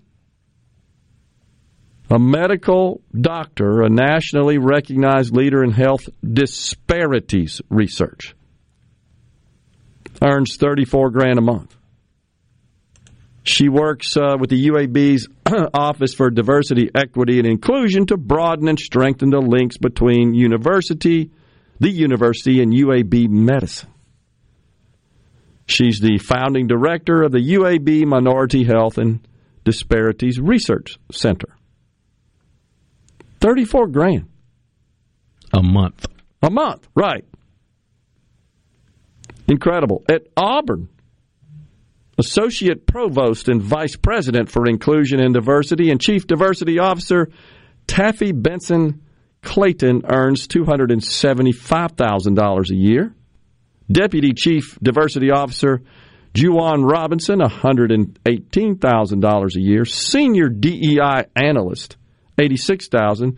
A medical doctor, a nationally recognized leader in health disparities research. Earns $34,000 a month. She works with the UAB's Office for Diversity, Equity, and Inclusion to broaden and strengthen the links between the university, and UAB medicine. She's the founding director of the UAB Minority Health and Disparities Research Center. $34,000 a month. A month, right. Incredible. At Auburn, Associate Provost and Vice President for Inclusion and Diversity and Chief Diversity Officer Taffy Benson Clayton earns $275,000 a year. Deputy Chief Diversity Officer Juwan Robinson, $118,000 a year. Senior DEI Analyst, $86,000.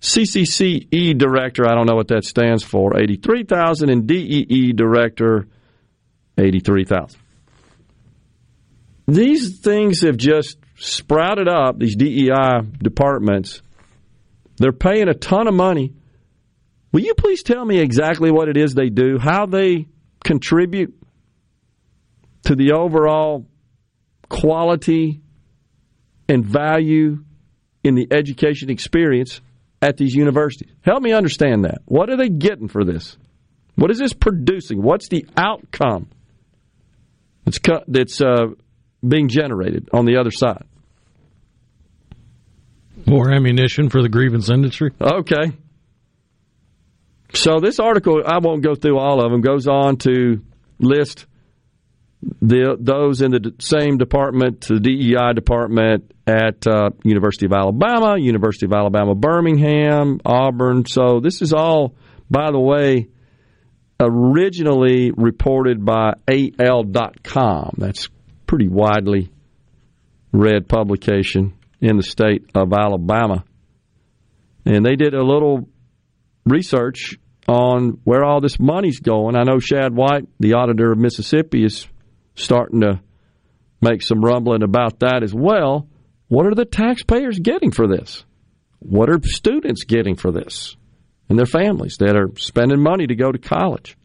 CCCE Director, I don't know what that stands for, $83,000. And DEE Director, $83,000. These things have just sprouted up, these DEI departments. They're paying a ton of money. Will you please tell me exactly what it is they do, how they contribute to the overall quality and value in the education experience at these universities? Help me understand that. What are they getting for this? What is this producing? What's the outcome that's being generated on the other side? More ammunition for the grievance industry. Okay. So this article, I won't go through all of them, goes on to list those in the same department, the DEI department at University of Alabama, University of Alabama, Birmingham, Auburn. So this is all, by the way, originally reported by AL.com. That's a pretty widely read publication in the state of Alabama. And they did a little research on where all this money's going. I know Shad White, the auditor of Mississippi, is starting to make some rumbling about that as well. What are the taxpayers getting for this? What are students getting for this? And their families that are spending money to go to college.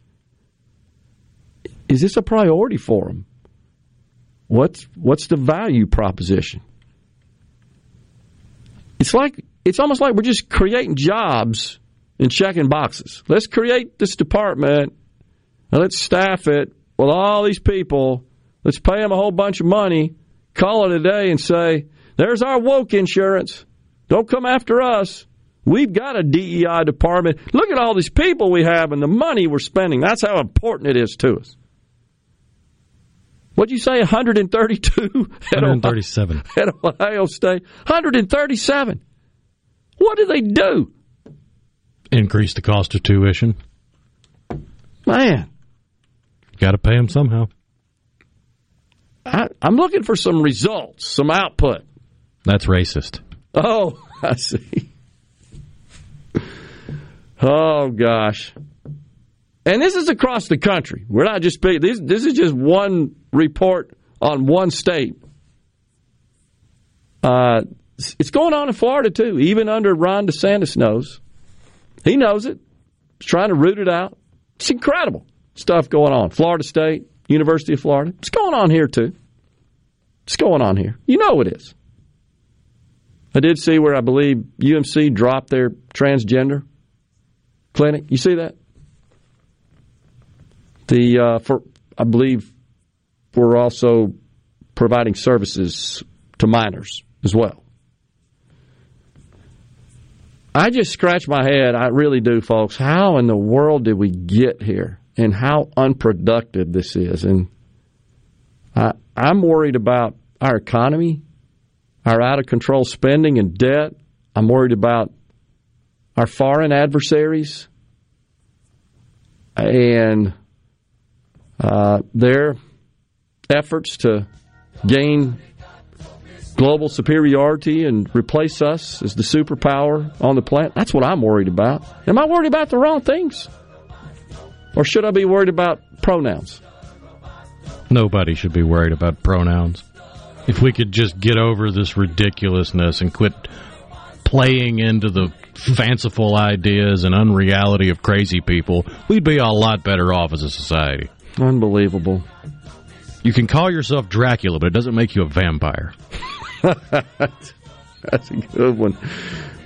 Is this a priority for them? What's the value proposition? It's almost like we're just creating jobs and checking boxes. Let's create this department, and let's staff it with all these people. Let's pay them a whole bunch of money, call it a day, and say, there's our woke insurance. Don't come after us. We've got a DEI department. Look at all these people we have and the money we're spending. That's how important it is to us. What'd you say, 132? 137. At Ohio State? 137. What do they do? Increase the cost of tuition. Man. Got to pay them somehow. I'm looking for some results, some output. That's racist. Oh, I see. Oh, gosh. And this is across the country. We're not just speaking. This is just one report on one state. It's going on in Florida, too, even under Ron DeSantis knows. He knows it. He's trying to root it out. It's incredible stuff going on. Florida State, University of Florida. It's going on here, too. It's going on here. You know it is. I did see where I believe UMC dropped their transgender clinic. You see that? I believe we're also providing services to minors as well. I just scratch my head. I really do, folks. How in the world did we get here? And how unproductive this is. And I'm worried about our economy, our out-of-control spending and debt. I'm worried about our foreign adversaries and their efforts to gain global superiority and replace us as the superpower on the planet. That's what I'm worried about. Am I worried about the wrong things? Or should I be worried about pronouns? Nobody should be worried about pronouns. If we could just get over this ridiculousness and quit playing into the fanciful ideas and unreality of crazy people, we'd be a lot better off as a society. Unbelievable. You can call yourself Dracula, but it doesn't make you a vampire. That's a good one.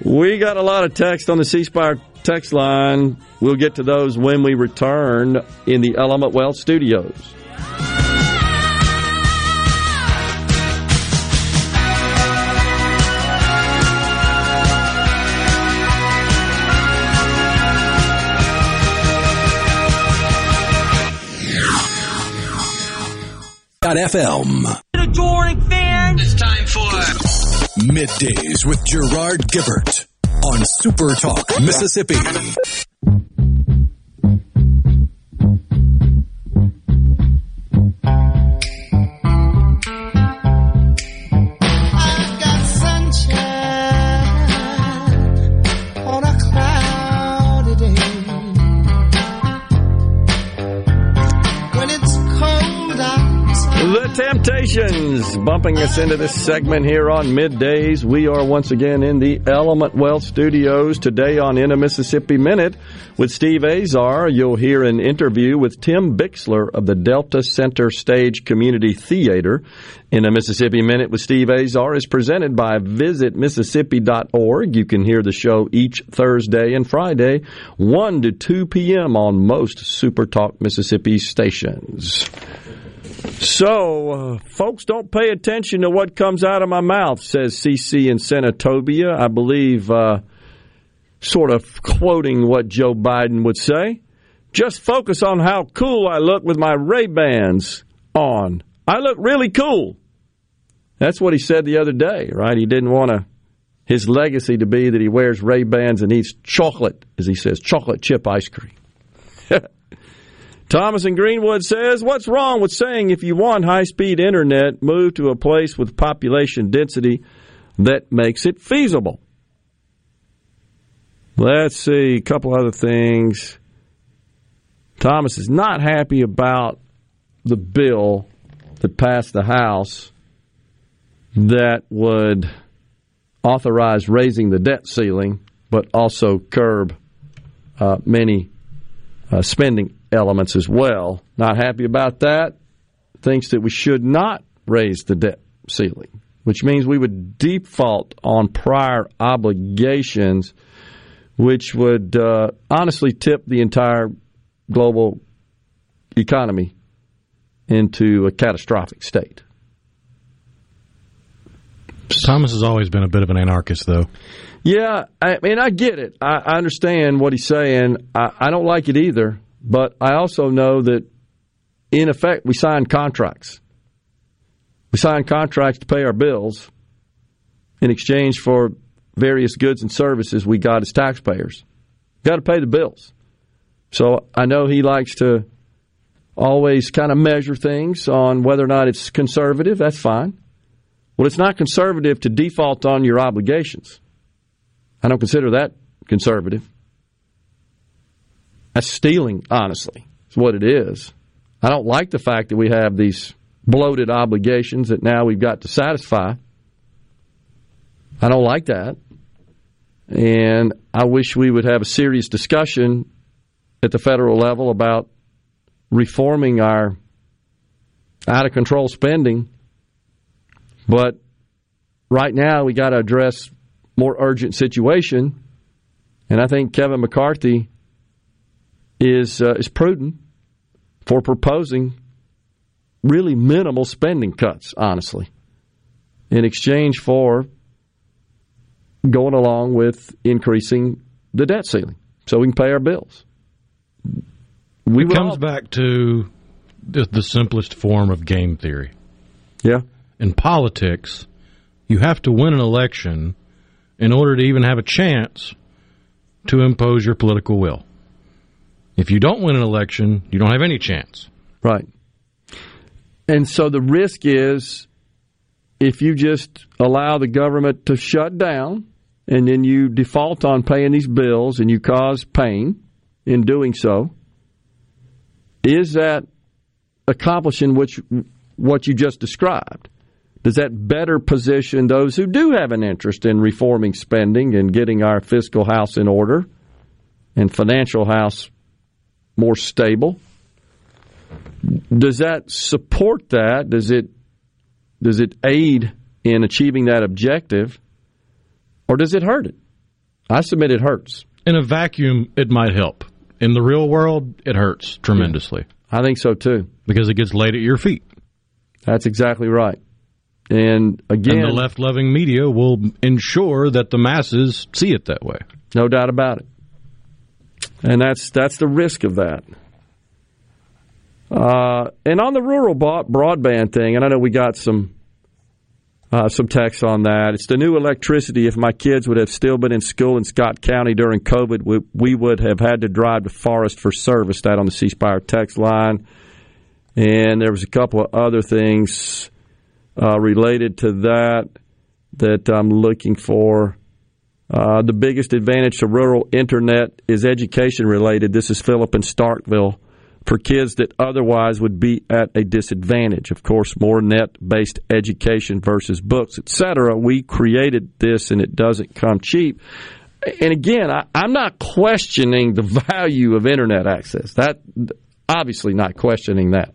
We got a lot of text on the ceasefire text line. We'll get to those when we return in the Element Wealth Studios. FM. Adoring fans. It's time for Middays with Gerard Gibert on Super Talk Mississippi. Temptations bumping us into this segment here on Middays. We are once again in the Element Wealth Studios today on In a Mississippi Minute with Steve Azar. You'll hear an interview with Tim Bixler of the Delta Center Stage Community Theater. In a Mississippi Minute with Steve Azar is presented by visitmississippi.org. You can hear the show each Thursday and Friday, 1 to 2 p.m. on most Super Talk Mississippi stations. So, folks, don't pay attention to what comes out of my mouth, says CC in Senatobia. I believe, sort of quoting what Joe Biden would say. Just focus on how cool I look with my Ray-Bans. on. I look really cool. That's what he said the other day, right? He didn't want his legacy to be that he wears Ray-Bans and eats chocolate, as he says, chocolate chip ice cream. Thomas in Greenwood says, what's wrong with saying if you want high-speed internet, move to a place with population density that makes it feasible? Let's see, a couple other things. Thomas is not happy about the bill that passed the House that would authorize raising the debt ceiling, but also curb many spending elements as well. Not happy about that. Thinks that we should not raise the debt ceiling, which means we would default on prior obligations, which would honestly tip the entire global economy into a catastrophic state. Thomas has always been a bit of an anarchist, though. Yeah, I mean, I get it. I understand what he's saying. I don't like it either, but I also know that, in effect, we sign contracts. We sign contracts to pay our bills in exchange for various goods and services we got as taxpayers. Got to pay the bills. So I know he likes to always kind of measure things on whether or not it's conservative. That's fine. Well, it's not conservative to default on your obligations. I don't consider that conservative. That's stealing, honestly. It's what it is. I don't like the fact that we have these bloated obligations that now we've got to satisfy. I don't like that. And I wish we would have a serious discussion at the federal level about reforming our out-of-control spending. But right now we got to address more urgent situation, and I think Kevin McCarthy is prudent for proposing really minimal spending cuts, honestly, in exchange for going along with increasing the debt ceiling so we can pay our bills. It comes back to the simplest form of game theory. Yeah. In politics, you have to win an election in order to even have a chance to impose your political will. If you don't win an election, you don't have any chance. Right. And so the risk is if you just allow the government to shut down and then you default on paying these bills and you cause pain in doing so, is that accomplishing what you just described? Does that better position those who do have an interest in reforming spending and getting our fiscal house in order and financial house more stable? Does that support that? Does it aid in achieving that objective, or does it hurt it? I submit it hurts. In a vacuum, it might help. In the real world, it hurts tremendously. I think so, too. Because it gets laid at your feet. That's exactly right. And again, and the left-loving media will ensure that the masses see it that way. No doubt about it. And that's the risk of that. And on the rural broadband thing, and I know we got some text on that. It's the new electricity. If my kids would have still been in school in Scott County during COVID, we would have had to drive to Forest for service. That on the ceasefire text line. And there was a couple of other things related to that I'm looking for. The biggest advantage to rural internet is education-related. This is Philip in Starkville. For kids that otherwise would be at a disadvantage. Of course, more net-based education versus books, etc. We created this, and it doesn't come cheap. And again, I'm not questioning the value of internet access. That obviously not questioning that.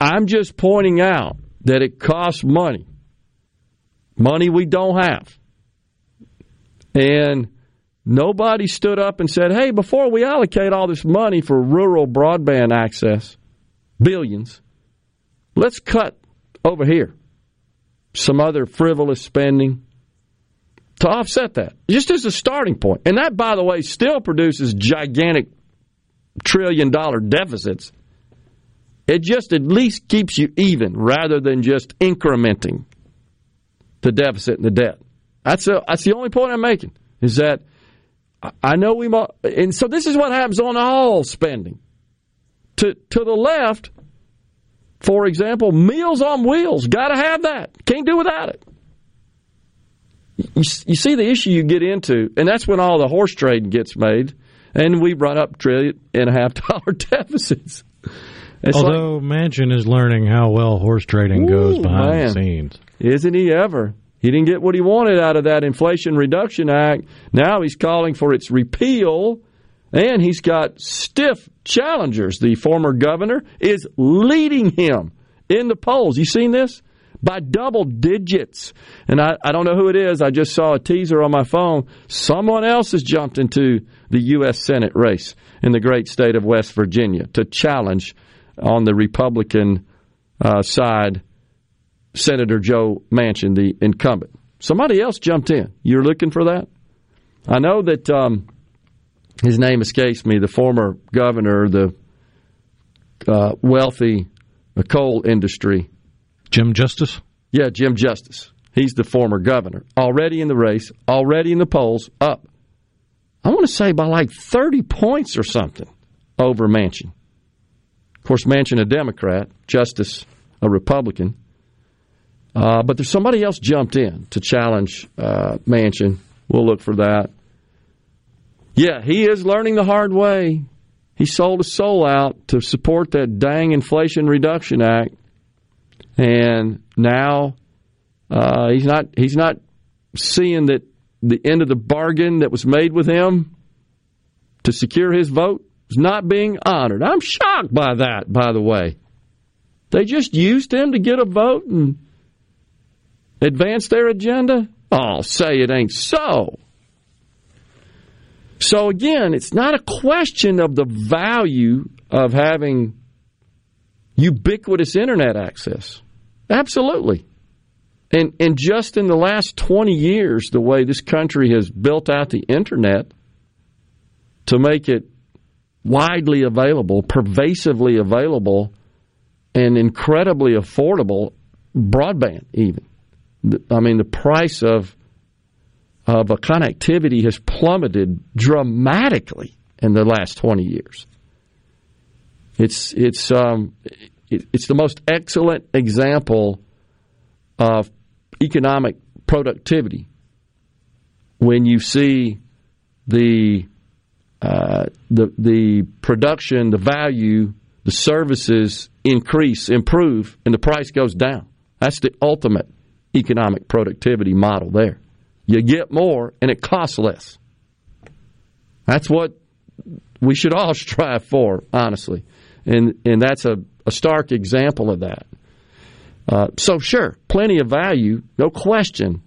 I'm just pointing out that it costs money. Money we don't have. And nobody stood up and said, hey, before we allocate all this money for rural broadband access, billions, let's cut over here some other frivolous spending to offset that. Just as a starting point. And that, by the way, still produces gigantic trillion-dollar deficits. It just at least keeps you even rather than just incrementing the deficit and the debt. That's the only point I'm making, is that I know we might, and so this is what happens on all spending. To the left, for example, Meals on Wheels, got to have that. Can't do without it. You see the issue you get into, and that's when all the horse trading gets made, and we run up $1.5 trillion deficits. It's although Manchin is learning how well horse trading goes behind the scenes. Isn't he ever? He didn't get what he wanted out of that Inflation Reduction Act. Now he's calling for its repeal, and he's got stiff challengers. The former governor is leading him in the polls. You seen this? By double digits. And I don't know who it is. I just saw a teaser on my phone. Someone else has jumped into the U.S. Senate race in the great state of West Virginia to challenge on the Republican side Senator Joe Manchin, the incumbent. Somebody else jumped in. You're looking for that? I know that his name escapes me, the former governor, the wealthy coal industry. Jim Justice? Yeah, Jim Justice. He's the former governor. Already in the race, already in the polls, up. I want to say by like 30 points or something over Manchin. Of course, Manchin a Democrat, Justice a Republican. But there's somebody else jumped in to challenge Manchin. We'll look for that. Yeah, he is learning the hard way. He sold his soul out to support that dang Inflation Reduction Act, and now he's not seeing that the end of the bargain that was made with him to secure his vote is not being honored. I'm shocked by that, by the way. They just used him to get a vote and advance their agenda? Oh, say it ain't so. So again, it's not a question of the value of having ubiquitous internet access. Absolutely. And just in the last 20 years, the way this country has built out the internet to make it widely available, pervasively available, and incredibly affordable, broadband even. I mean, the price of a connectivity has plummeted dramatically in the last 20 years. It's the most excellent example of economic productivity when you see the production, the value, the services increase, improve, and the price goes down. That's the ultimate economic productivity model there. You get more, and it costs less. That's what we should all strive for, honestly. And that's a stark example of that. So sure, plenty of value, no question,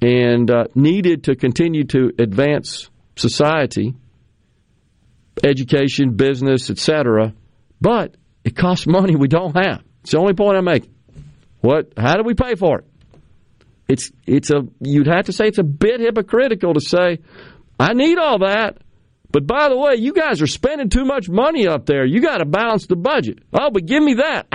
and needed to continue to advance society, education, business, etc. But it costs money we don't have. It's the only point I make. How do we pay for it? You'd have to say it's a bit hypocritical to say, I need all that, but by the way, you guys are spending too much money up there. You got to balance the budget. Oh, but give me that.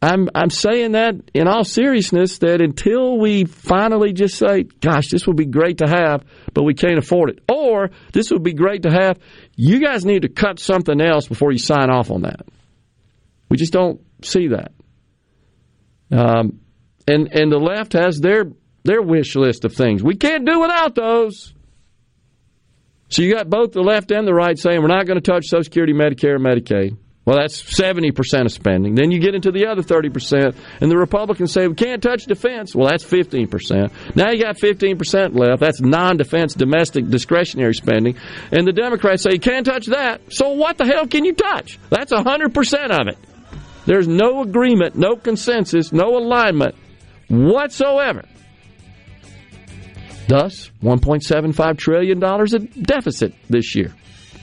I'm saying that in all seriousness, that until we finally just say, gosh, this would be great to have, but we can't afford it. Or this would be great to have. You guys need to cut something else before you sign off on that. We just don't see that. And the left has their wish list of things. We can't do without those. So you got both the left and the right saying we're not going to touch Social Security, Medicare, and Medicaid. Well, that's 70% of spending. Then you get into the other 30%, and the Republicans say we can't touch defense. Well, that's 15%. Now you got 15% left. That's non-defense, domestic, discretionary spending. And the Democrats say you can't touch that. So what the hell can you touch? That's 100% of it. There's no agreement, no consensus, no alignment whatsoever. Thus, $1.75 trillion of deficit this year,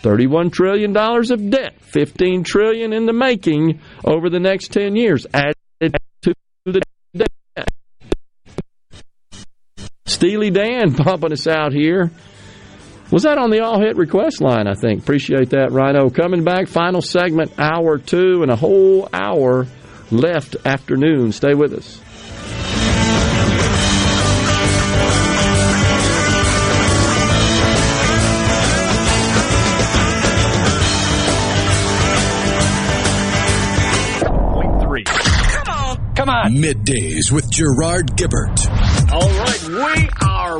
$31 trillion of debt, $15 trillion in the making over the next 10 years, added to the debt. Steely Dan pumping us out here. Was that on the All Hit request line, I think. Appreciate that, Rhino. Coming back, final segment, hour two, and a whole hour left afternoon. Stay with us. Middays with Gerard Gibert. All right, we are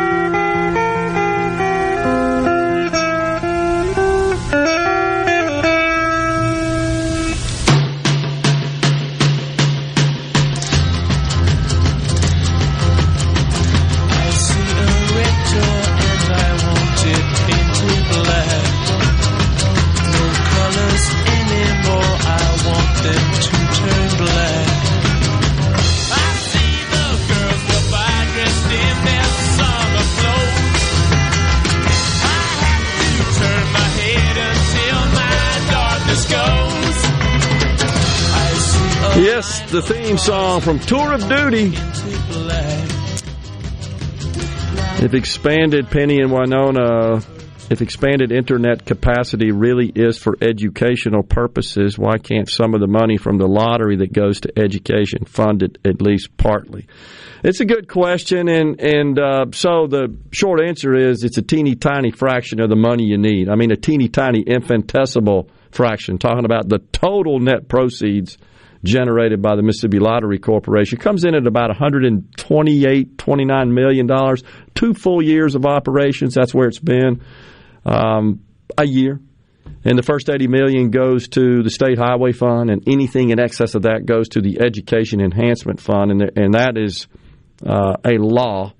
The theme song from Tour of Duty. If expanded, Penny and Winona, if expanded internet capacity really is for educational purposes, why can't some of the money from the lottery that goes to education fund it at least partly? It's a good question, and so the short answer is it's a teeny tiny fraction of the money you need. I mean, a teeny tiny infinitesimal fraction, talking about the total net proceeds generated by the Mississippi Lottery Corporation, comes in at about $128, $29 million. 2 full years of operations, that's where it's been, a year. And the first $80 million goes to the State Highway Fund, and anything in excess of that goes to the Education Enhancement Fund, and that is a law,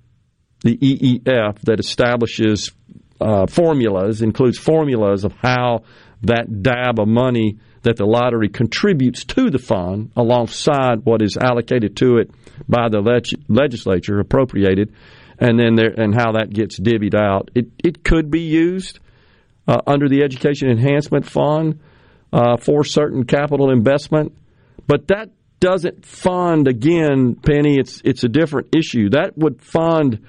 the EEF, that establishes formulas, includes formulas of how that dab of money that the lottery contributes to the fund alongside what is allocated to it by the legislature, appropriated, and then there, and how that gets divvied out. It could be used under the Education Enhancement Fund for certain capital investment, but that doesn't fund, again, Penny, it's a different issue. That would fund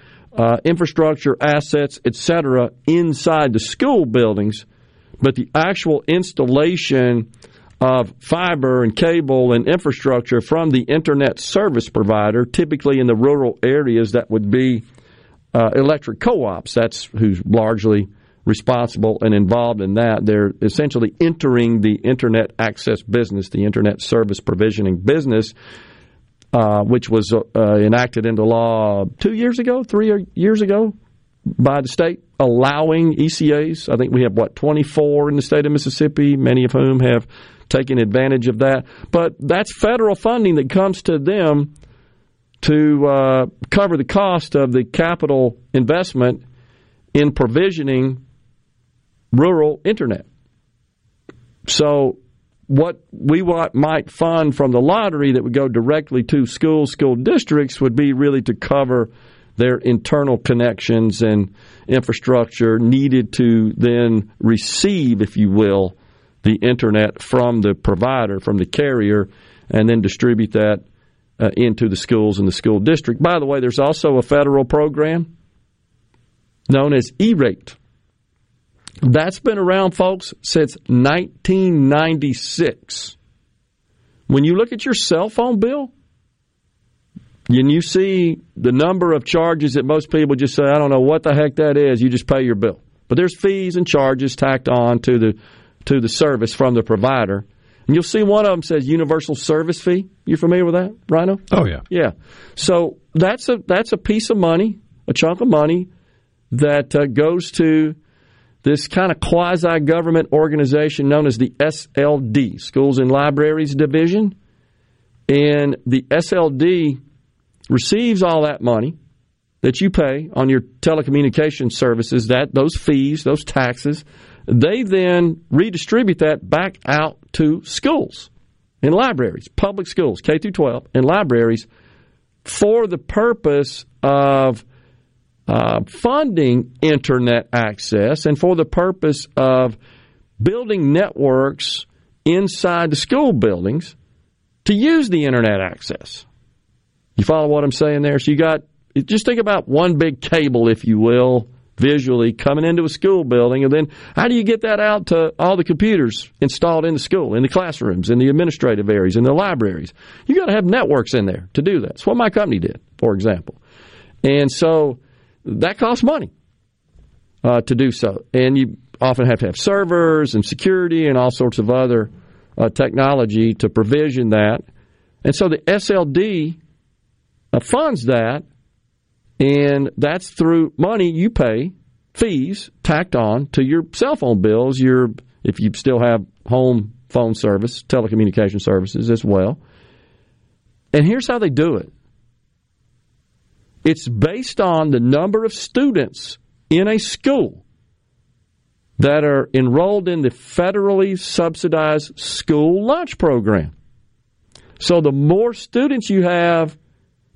infrastructure, assets, et cetera, inside the school buildings. But the actual installation of fiber and cable and infrastructure from the internet service provider, typically in the rural areas, that would be electric co-ops. That's who's largely responsible and involved in that. They're essentially entering the internet access business, the internet service provisioning business, which was enacted into law 3 years ago by the state, allowing ECAs. I think we have, 24 in the state of Mississippi, many of whom have taken advantage of that. But that's federal funding that comes to them to cover the cost of the capital investment in provisioning rural internet. So what we might fund from the lottery that would go directly to school districts would be really to cover their internal connections and infrastructure needed to then receive, if you will, the internet from the provider, from the carrier, and then distribute that into the schools and the school district. By the way, there's also a federal program known as E-Rate. That's been around, folks, since 1996. When you look at your cell phone bill, and you see the number of charges that most people just say, I don't know what the heck that is, you just pay your bill. But there's fees and charges tacked on to the service from the provider. And you'll see one of them says universal service fee. You familiar with that, Rhino? Oh, yeah. Yeah. So that's a piece of money, a chunk of money, that goes to this kind of quasi-government organization known as the SLD, Schools and Libraries Division. And the SLD receives all that money that you pay on your telecommunication services, that those fees, those taxes. They then redistribute that back out to schools and libraries, public schools, K through 12, and libraries, for the purpose of funding internet access and for the purpose of building networks inside the school buildings to use the internet access. You follow what I'm saying there? So you got, just think about one big cable, if you will, visually coming into a school building, and then how do you get that out to all the computers installed in the school, in the classrooms, in the administrative areas, in the libraries? You got to have networks in there to do that. That's what my company did, for example. And so that costs money to do so. And you often have to have servers and security and all sorts of other technology to provision that. And so the SLD funds that, and that's through money you pay, fees tacked on to your cell phone bills, your, if you still have home phone service, telecommunication services as well. And here's how they do it. It's based on the number of students in a school that are enrolled in the federally subsidized school lunch program. So the more students you have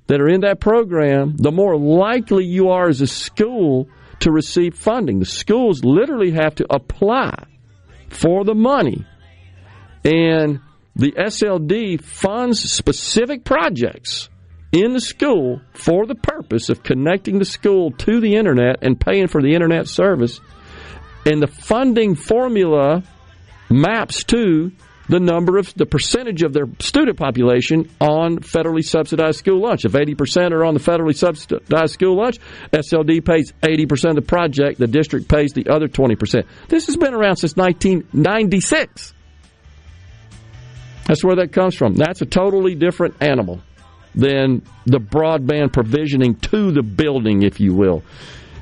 that are in that program, the more likely you are as a school to receive funding. The schools literally have to apply for the money. And the SLD funds specific projects in the school for the purpose of connecting the school to the internet and paying for the internet service. And the funding formula maps to the number of, the percentage of their student population on federally subsidized school lunch. If 80% are on the federally subsidized school lunch, SLD pays 80% of the project, the district pays the other 20%. This has been around since 1996. That's where that comes from. That's a totally different animal than the broadband provisioning to the building, if you will.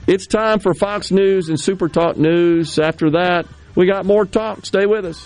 It's time for Fox News and Super Talk News. After that, we got more talk. Stay with us.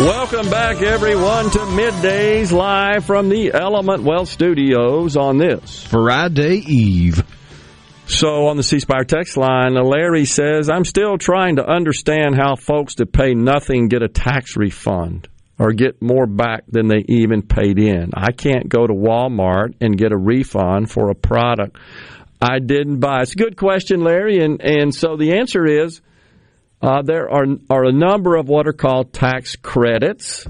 Welcome back, everyone, to Middays live from the Element Wealth Studios on this Friday Eve. So on the C Spire text line, Larry says, I'm still trying to understand how folks that pay nothing get a tax refund or get more back than they even paid in. I can't go to Walmart and get a refund for a product I didn't buy. It's a good question, Larry, and so the answer is, there are a number of what are called tax credits.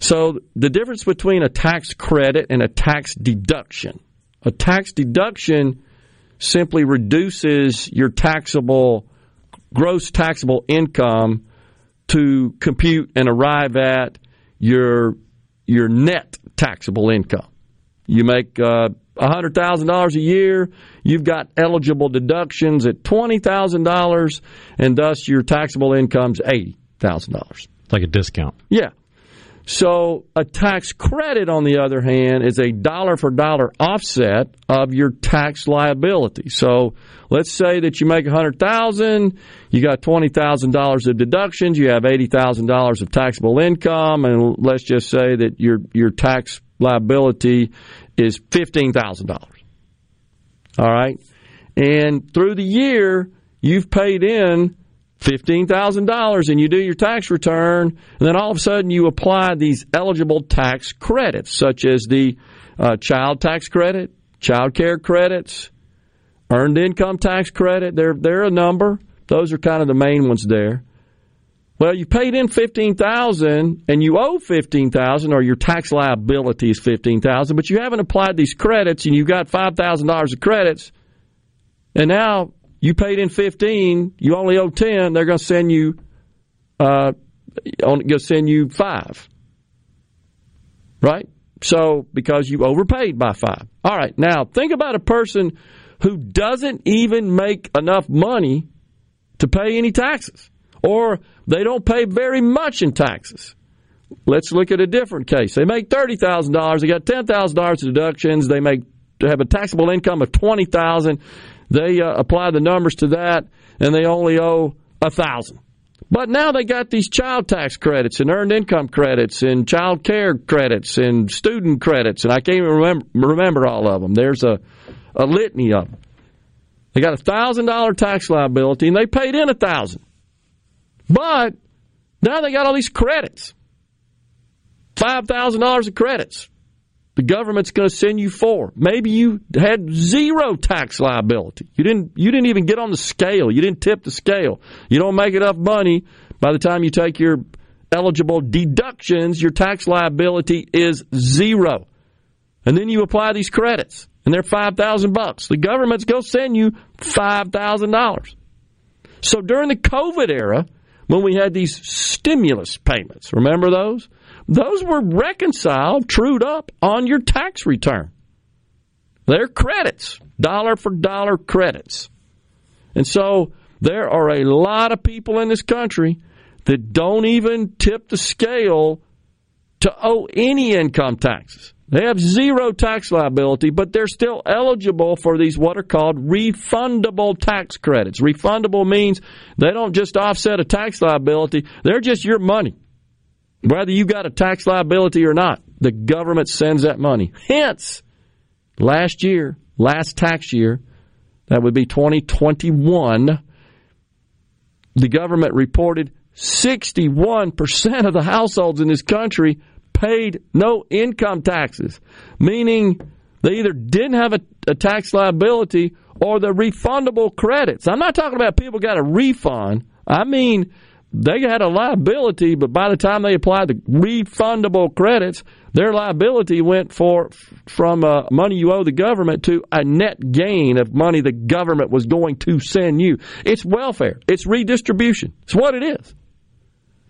So the difference between a tax credit and a tax deduction simply reduces your taxable, gross taxable income to compute and arrive at your net taxable income. You make $100,000 a year, you've got eligible deductions at $20,000, and thus your taxable income's $80,000. Like a discount. Yeah. So a tax credit, on the other hand, is a dollar-for-dollar offset of your tax liability. So let's say that you make $100,000, you got $20,000 of deductions, you have $80,000 of taxable income, and let's just say that your tax liability is $15,000. All right? And through the year, you've paid in $15,000, and you do your tax return, and then all of a sudden you apply these eligible tax credits, such as the child tax credit, child care credits, earned income tax credit. There are a number. Those are kind of the main ones there. Well, you paid in $15,000 and you owe $15,000, or your tax liability is $15,000, but you haven't applied these credits, and you got $5,000 of credits, and now you paid in $15,000, you only owe $10,000. They're going to send you, $5,000, right? So because you overpaid by $5,000. All right, now think about a person who doesn't even make enough money to pay any taxes, or they don't pay very much in taxes. Let's look at a different case. They make $30,000. They got $10,000 in deductions. They have a taxable income of $20,000. They apply the numbers to that, and they only owe $1,000. But now they got these child tax credits and earned income credits and child care credits and student credits, and I can't even remember all of them. There's a litany of them. They got a $1,000 tax liability, and they paid in $1,000. But now they got all these credits, $5,000 of credits. The government's going to send you four. Maybe you had zero tax liability. You didn't even get on the scale. You didn't tip the scale. You don't make enough money. By the time you take your eligible deductions, your tax liability is zero. And then you apply these credits, and they're $5,000. The government's going to send you $5,000. So during the COVID era, when we had these stimulus payments, remember those? Those were reconciled, trued up on your tax return. They're credits, dollar for dollar credits. And so there are a lot of people in this country that don't even tip the scale to owe any income taxes. They have zero tax liability, but they're still eligible for these what are called refundable tax credits. Refundable means they don't just offset a tax liability. They're just your money. Whether you got a tax liability or not, the government sends that money. Hence, last tax year, that would be 2021, the government reported 61% of the households in this country paid no income taxes, meaning they either didn't have a tax liability or the refundable credits. I'm not talking about people got a refund. I mean, they had a liability, but by the time they applied the refundable credits, their liability went from money you owe the government to a net gain of money the government was going to send you. It's welfare. It's redistribution. It's what it is.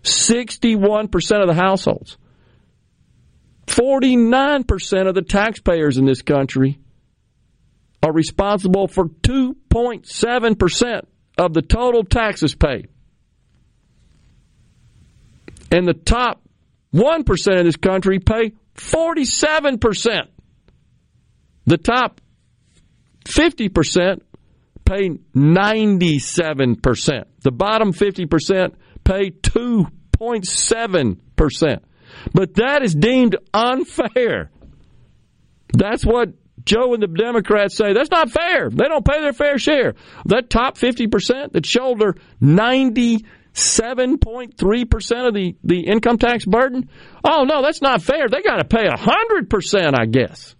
61% of the households, 49% of the taxpayers in this country are responsible for 2.7% of the total taxes paid. And the top 1% of this country pay 47%. The top 50% pay 97%. The bottom 50% pay 2.7%. But that is deemed unfair. That's what Joe and the Democrats say. That's not fair. They don't pay their fair share. That top 50% that shoulder 97.3% of the income tax burden? Oh, no, that's not fair. They got to pay 100%, I guess.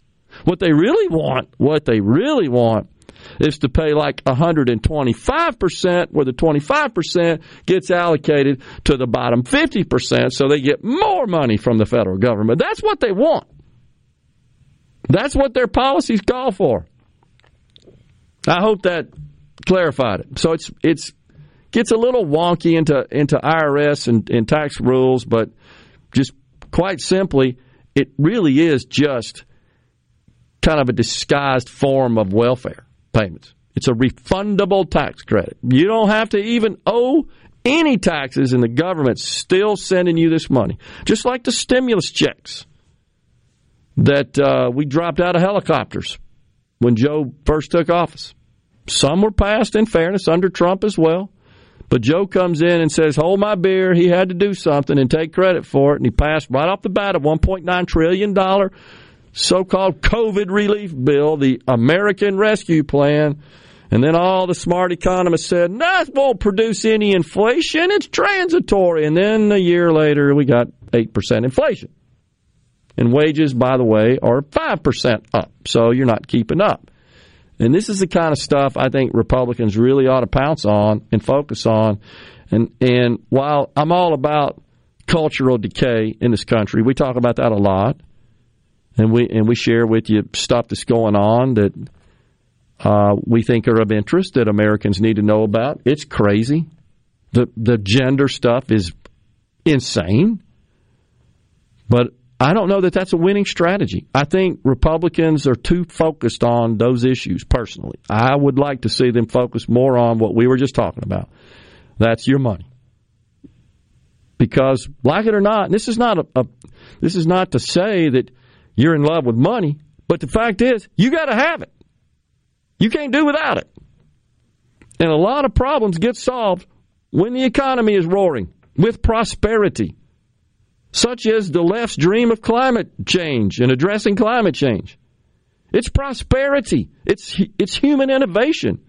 What they really want is to pay like 125%, where the 25% gets allocated to the bottom 50%, so they get more money from the federal government. That's what they want. That's what their policies call for. I hope that clarified it. So it's gets a little wonky into IRS and tax rules, but just quite simply, it really is just kind of a disguised form of welfare payments. It's a refundable tax credit. You don't have to even owe any taxes, and the government's still sending you this money. Just like the stimulus checks that we dropped out of helicopters when Joe first took office. Some were passed, in fairness, under Trump as well. But Joe comes in and says, hold my beer. He had to do something and take credit for it. And he passed right off the bat a $1.9 trillion so-called COVID relief bill, the American Rescue Plan. And then all the smart economists said, no, it won't produce any inflation. It's transitory. And then a year later, we got 8% inflation. And wages, by the way, are 5% up. So you're not keeping up. And this is the kind of stuff I think Republicans really ought to pounce on and focus on. And while I'm all about cultural decay in this country, we talk about that a lot, and we share with you stuff that's going on that we think are of interest that Americans need to know about. It's crazy. The gender stuff is insane. But I don't know that that's a winning strategy. I think Republicans are too focused on those issues personally. I would like to see them focus more on what we were just talking about. That's your money. Because, like it or not, this is not to say that you're in love with money, but the fact is, you got to have it. You can't do without it. And a lot of problems get solved when the economy is roaring with prosperity, such as the left's dream of climate change and addressing climate change. It's prosperity. It's human innovation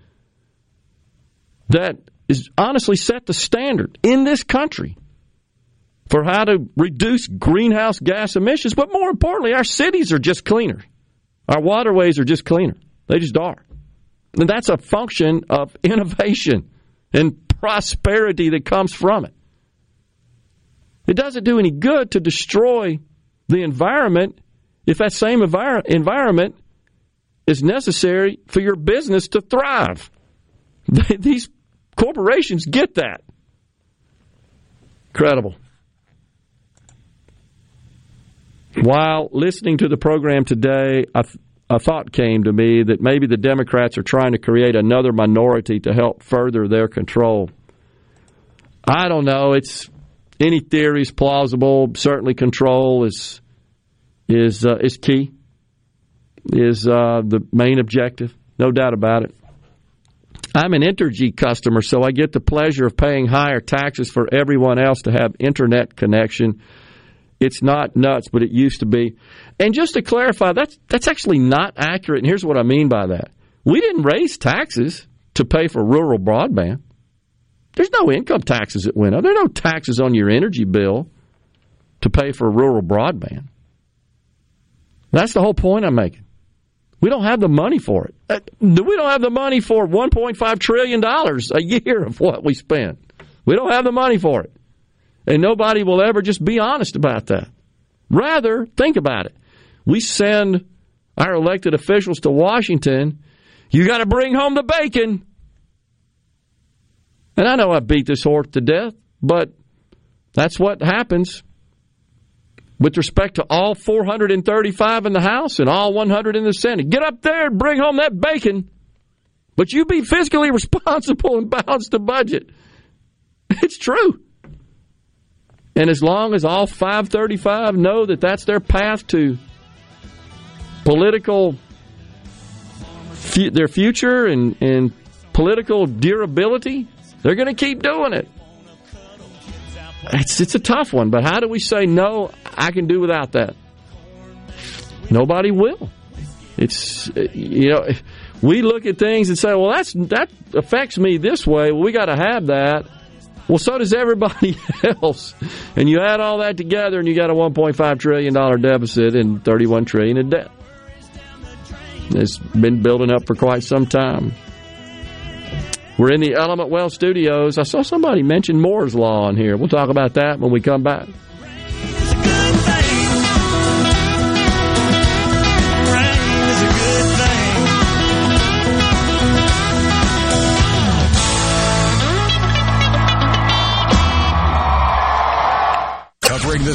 that is honestly set the standard in this country for how to reduce greenhouse gas emissions. But more importantly, our cities are just cleaner. Our waterways are just cleaner. They just are. And that's a function of innovation and prosperity that comes from it. It doesn't do any good to destroy the environment if that same environment is necessary for your business to thrive. These corporations get that. Incredible. While listening to the program today, a thought came to me that maybe the Democrats are trying to create another minority to help further their control. I don't know. It's any theory is plausible. Certainly, control is key. Is the main objective, no doubt about it. I'm an Entergy customer, so I get the pleasure of paying higher taxes for everyone else to have internet connection. It's not nuts, but it used to be. And just to clarify, that's actually not accurate, and here's what I mean by that. We didn't raise taxes to pay for rural broadband. There's no income taxes that went up. There are no taxes on your energy bill to pay for rural broadband. That's the whole point I'm making. We don't have the money for it. We don't have the money for $1.5 trillion a year of what we spend. We don't have the money for it. And nobody will ever just be honest about that. Rather, think about it. We send our elected officials to Washington, you got to bring home the bacon. And I know I beat this horse to death, but that's what happens with respect to all 435 in the House and all 100 in the Senate. Get up there and bring home that bacon, but you be fiscally responsible and balance the budget. It's true. And as long as all 535 know that that's their path to political, their future and political durability, they're going to keep doing it. It's a tough one, but how do we say, no, I can do without that? Nobody will. It's, you know, we look at things and say, well, that affects me this way. Well, we got to have that. Well, so does everybody else. And you add all that together and you got a $1.5 trillion deficit and $31 trillion in debt. It's been building up for quite some time. We're in the Element Wealth Studios. I saw somebody mention Moore's Law on here. We'll talk about that when we come back. The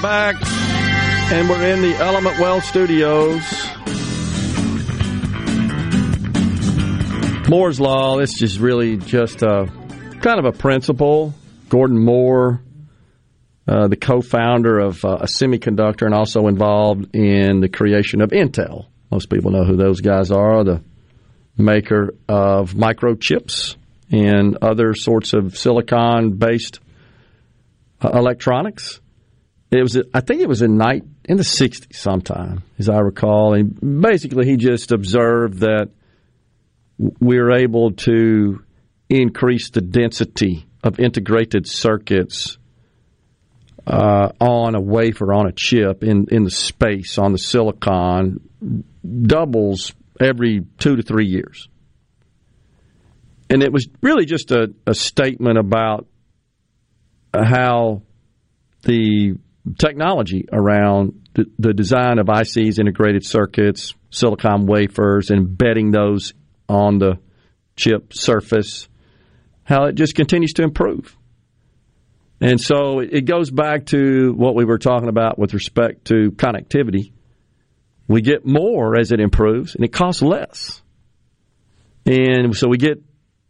Back, and we're in the Element Wealth Studios. Moore's Law, this is really just kind of a principle. Gordon Moore, the co-founder of a semiconductor and also involved in the creation of Intel. Most people know who those guys are, the maker of microchips and other sorts of silicon-based electronics. It was, I think it was in the 60s sometime, as I recall. And basically, he just observed that we're able to increase the density of integrated circuits on a wafer, on a chip, in the space, on the silicon, doubles every 2 to 3 years. And it was really just a statement about how the technology around the design of ICs, integrated circuits, silicon wafers, and embedding those on the chip surface, how it just continues to improve. And so it goes back to what we were talking about with respect to connectivity. We get more as it improves, and it costs less. And so we get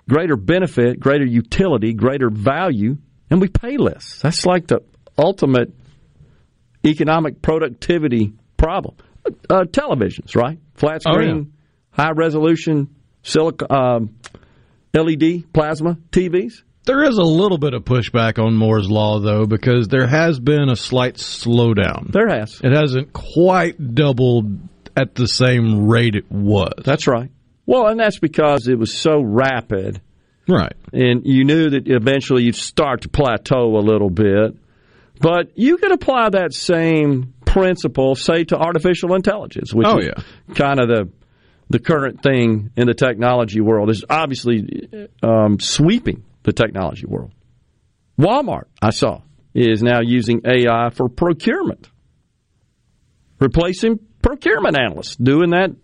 greater benefit, greater utility, greater value, and we pay less. That's like the ultimate economic productivity problem. Televisions, right? Flat screen, high-resolution silicon, LED plasma TVs. There is a little bit of pushback on Moore's Law, though, because there has been a slight slowdown. There has. It hasn't quite doubled at the same rate it was. That's right. Well, and that's because it was so rapid. Right. And you knew that eventually you'd start to plateau a little bit. But you could apply that same principle, say, to artificial intelligence, which is kind of the current thing in the technology world. Is obviously sweeping the technology world. Walmart, I saw, is now using AI for procurement, replacing procurement analysts, doing that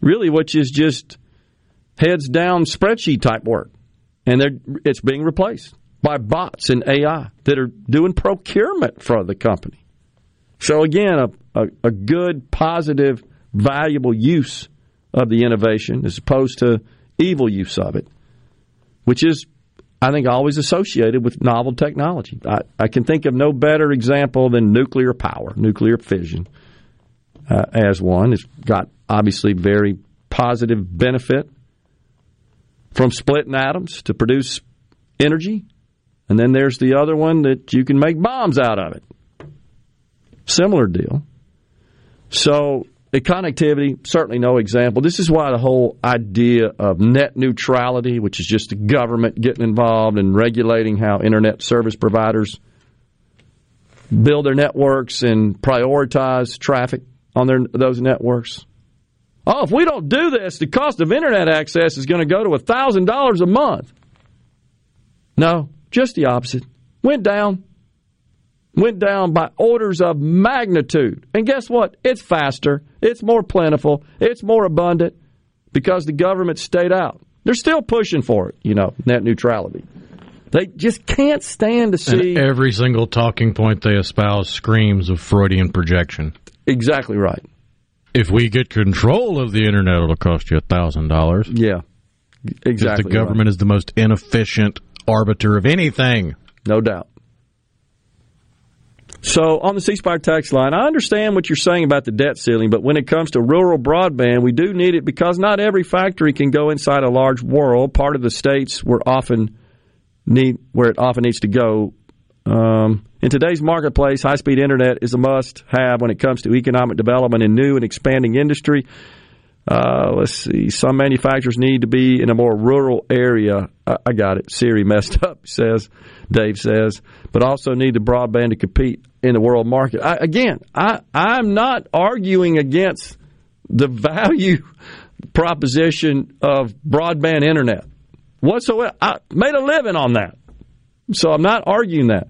really which is just heads-down spreadsheet-type work. And it's being replaced by bots and AI that are doing procurement for the company. So, again, a good, positive, valuable use of the innovation as opposed to evil use of it, which is, I think, always associated with novel technology. I can think of no better example than nuclear power, nuclear fission, as one. It's got, obviously, very positive benefit from splitting atoms to produce energy. And then there's the other one that you can make bombs out of it. Similar deal. So the connectivity, certainly no example. This is why the whole idea of net neutrality, which is just the government getting involved and regulating how internet service providers build their networks and prioritize traffic on those networks. Oh, if we don't do this, the cost of internet access is going to go to $1,000 a month. No, just the opposite. Went down by orders of magnitude. And guess what? It's faster. It's more plentiful. It's more abundant because the government stayed out. They're still pushing for it, net neutrality. They just can't stand to see. And every single talking point they espouse screams of Freudian projection. Exactly right. If we get control of the internet, it'll cost you $1,000. Yeah, exactly. The government is the most inefficient arbiter of anything. No doubt. So, on the ceasefire tax line, I understand what you're saying about the debt ceiling, but when it comes to rural broadband, we do need it because not every factory can go inside a large world. Part of the states where it often needs to go. In today's marketplace, high-speed internet is a must-have when it comes to economic development in new and expanding industry. Let's see. Some manufacturers need to be in a more rural area. I got it. Siri messed up, Dave says, but also need the broadband to compete in the world market. I'm not arguing against the value proposition of broadband internet whatsoever. I made a living on that, so I'm not arguing that.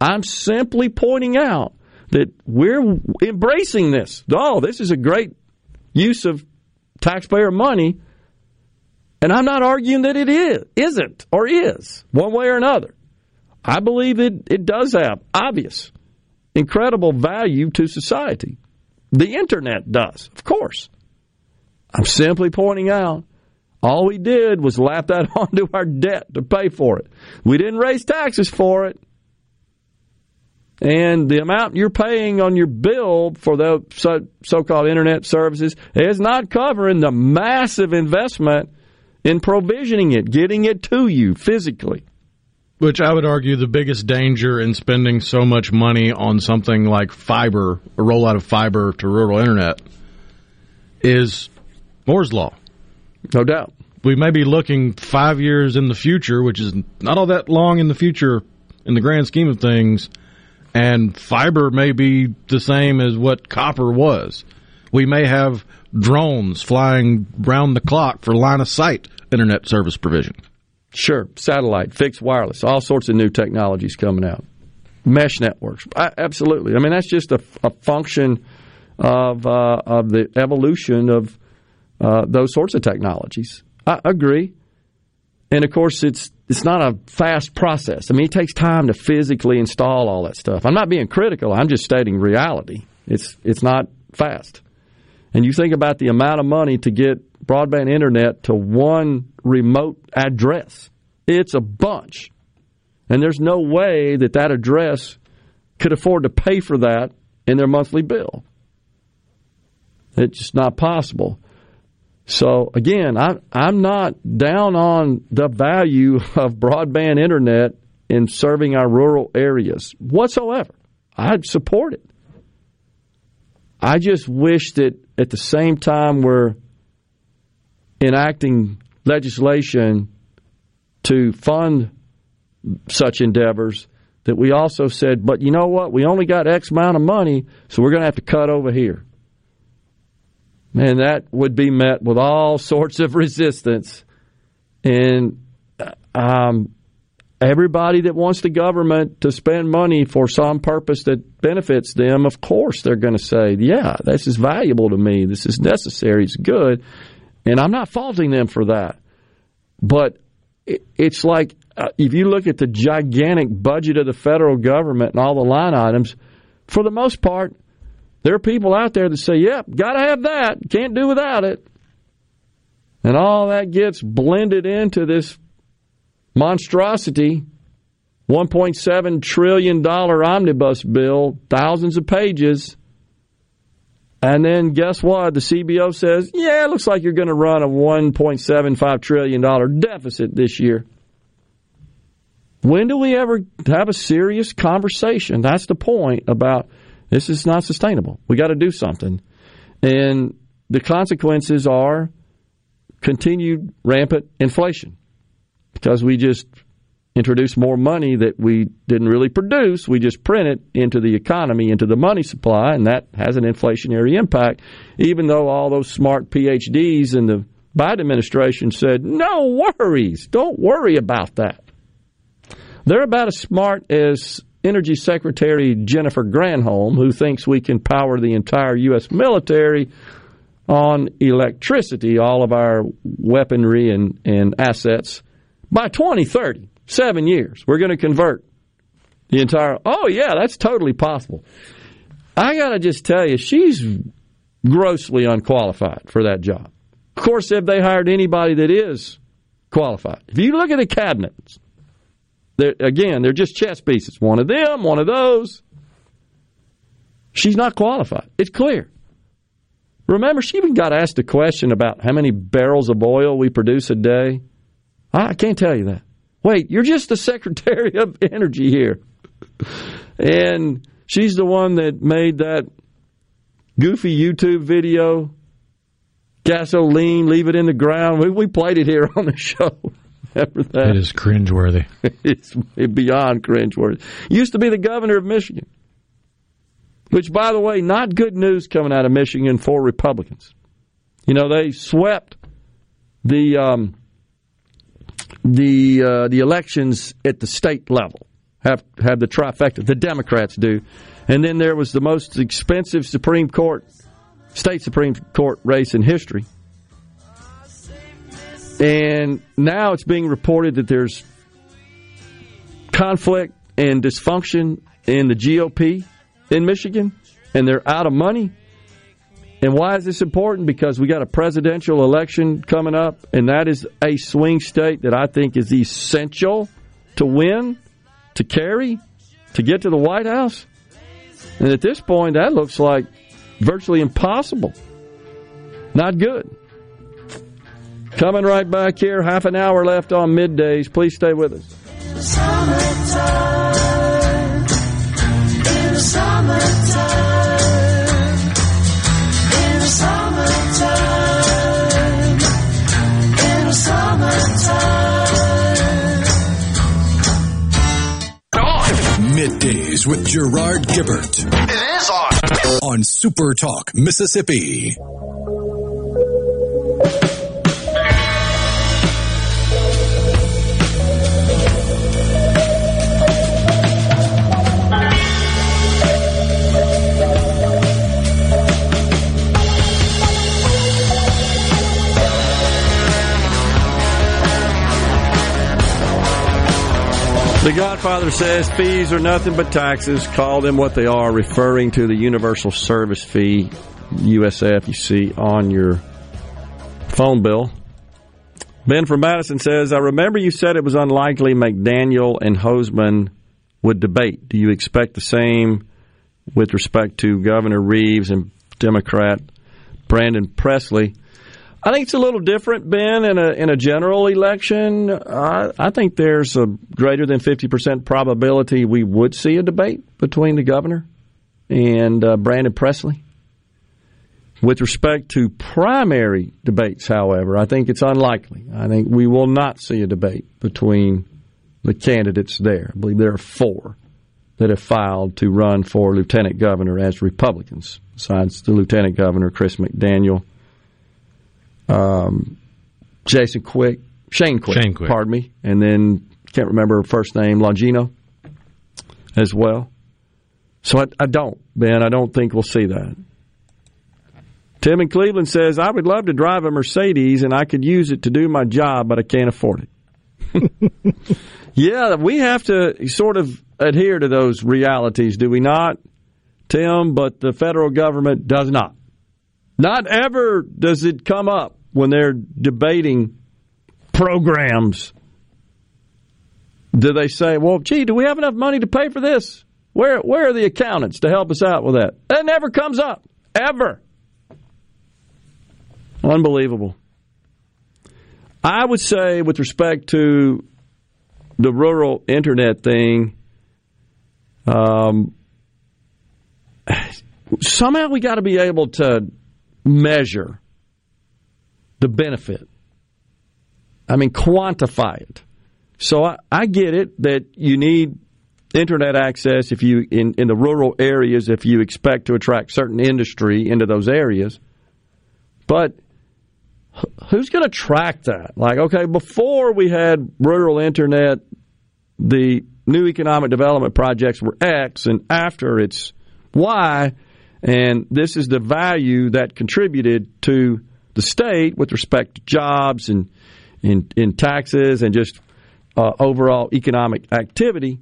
I'm simply pointing out that we're embracing this. Oh, this is a great use of taxpayer money, and I'm not arguing that it isn't or is, one way or another. I believe it does have obvious, incredible value to society. The internet does, of course. I'm simply pointing out all we did was lap that onto our debt to pay for it. We didn't raise taxes for it. And the amount you're paying on your bill for the so-called internet services is not covering the massive investment in provisioning it, getting it to you physically. Which I would argue the biggest danger in spending so much money on something like fiber, a rollout of fiber to rural internet, is Moore's Law. No doubt. We may be looking 5 years in the future, which is not all that long in the future in the grand scheme of things, and fiber may be the same as what copper was. We may have drones flying round the clock for line-of-sight internet service provision. Sure, satellite, fixed wireless, all sorts of new technologies coming out. mesh networks. Absolutely. I mean, that's just a function of the evolution of those sorts of technologies. I agree. And, of course, it's not a fast process. I mean, it takes time to physically install all that stuff. I'm not being critical. I'm just stating reality. It's not fast. And you think about the amount of money to get broadband internet to one remote address. It's a bunch. And there's no way that that address could afford to pay for that in their monthly bill. It's just not possible. So, again, I'm not down on the value of broadband internet in serving our rural areas whatsoever. I'd support it. I just wish that at the same time we're enacting legislation to fund such endeavors, that we also said, but you know what, we only got X amount of money, so we're going to have to cut over here. And that would be met with all sorts of resistance. And everybody that wants the government to spend money for some purpose that benefits them, of course they're going to say, yeah, this is valuable to me, this is necessary, it's good. And I'm not faulting them for that. But it's like if you look at the gigantic budget of the federal government and all the line items, for the most part, there are people out there that say, yep, got to have that, can't do without it. And all that gets blended into this monstrosity, $1.7 trillion omnibus bill, thousands of pages. And then guess what? The CBO says, yeah, it looks like you're going to run a $1.75 trillion deficit this year. When do we ever have a serious conversation? That's the point about this is not sustainable. We got to do something. And the consequences are continued rampant inflation because we just introduce more money that we didn't really produce. We just print it into the economy, into the money supply, and that has an inflationary impact, even though all those smart PhDs in the Biden administration said, no worries, don't worry about that. They're about as smart as Energy Secretary Jennifer Granholm, who thinks we can power the entire U.S. military on electricity, all of our weaponry and assets, by 2030. 7 years. We're going to convert the entire... Oh, yeah, that's totally possible. I got to just tell you, she's grossly unqualified for that job. Of course, if they hired anybody that is qualified. If you look at the cabinets, again, they're just chess pieces. One of them, one of those. She's not qualified. It's clear. Remember, she even got asked a question about how many barrels of oil we produce a day. I can't tell you that. Wait, you're just the Secretary of Energy here. And she's the one that made that goofy YouTube video, gasoline, leave it in the ground. We played it here on the show. Remember that? It is cringeworthy. It's beyond cringeworthy. Used to be the governor of Michigan, which, by the way, not good news coming out of Michigan for Republicans. You know, they swept the elections at the state level, have the trifecta, the Democrats do. And then there was the most expensive Supreme Court, state Supreme Court race in history. And now it's being reported that there's conflict and dysfunction in the GOP in Michigan, and they're out of money. And why is this important? Because we got a presidential election coming up, and that is a swing state that I think is essential to win, to carry, to get to the White House. And at this point, that looks like virtually impossible. Not good. Coming right back here, half an hour left on Middays. Please stay with us. In the summertime, in the summertime. Middays with Gerard Gibert. It is on Super Talk Mississippi. The Godfather says fees are nothing but taxes. Call them what they are, referring to the Universal Service Fee, USF, you see on your phone bill. Ben from Madison says, I remember you said it was unlikely McDaniel and Hoseman would debate. Do you expect the same with respect to Governor Reeves and Democrat Brandon Presley? I think it's a little different, Ben, in a general election. I think there's a greater than 50% probability we would see a debate between the governor and Brandon Presley. With respect to primary debates, however, I think it's unlikely. I think we will not see a debate between the candidates there. I believe there are four that have filed to run for lieutenant governor as Republicans, besides the lieutenant governor, Chris McDaniel. Jason Quick, Shane Quick, pardon me, and then can't remember her first name, Longino, as well. So I don't think we'll see that. Tim in Cleveland says, I would love to drive a Mercedes and I could use it to do my job, but I can't afford it. Yeah, we have to sort of adhere to those realities, do we not, Tim? But the federal government does not. Not ever does it come up when they're debating programs. Do they say, well, gee, do we have enough money to pay for this? Where are the accountants to help us out with that? That never comes up. Ever. Unbelievable. I would say with respect to the rural internet thing, somehow we got to be able to measure the benefit. I mean, quantify it. So I get it that you need internet access if you in the rural areas if you expect to attract certain industry into those areas. But who's going to track that? Like, okay, before we had rural internet, the new economic development projects were X, and after it's Y. And this is the value that contributed to the state with respect to jobs and in taxes and just overall economic activity.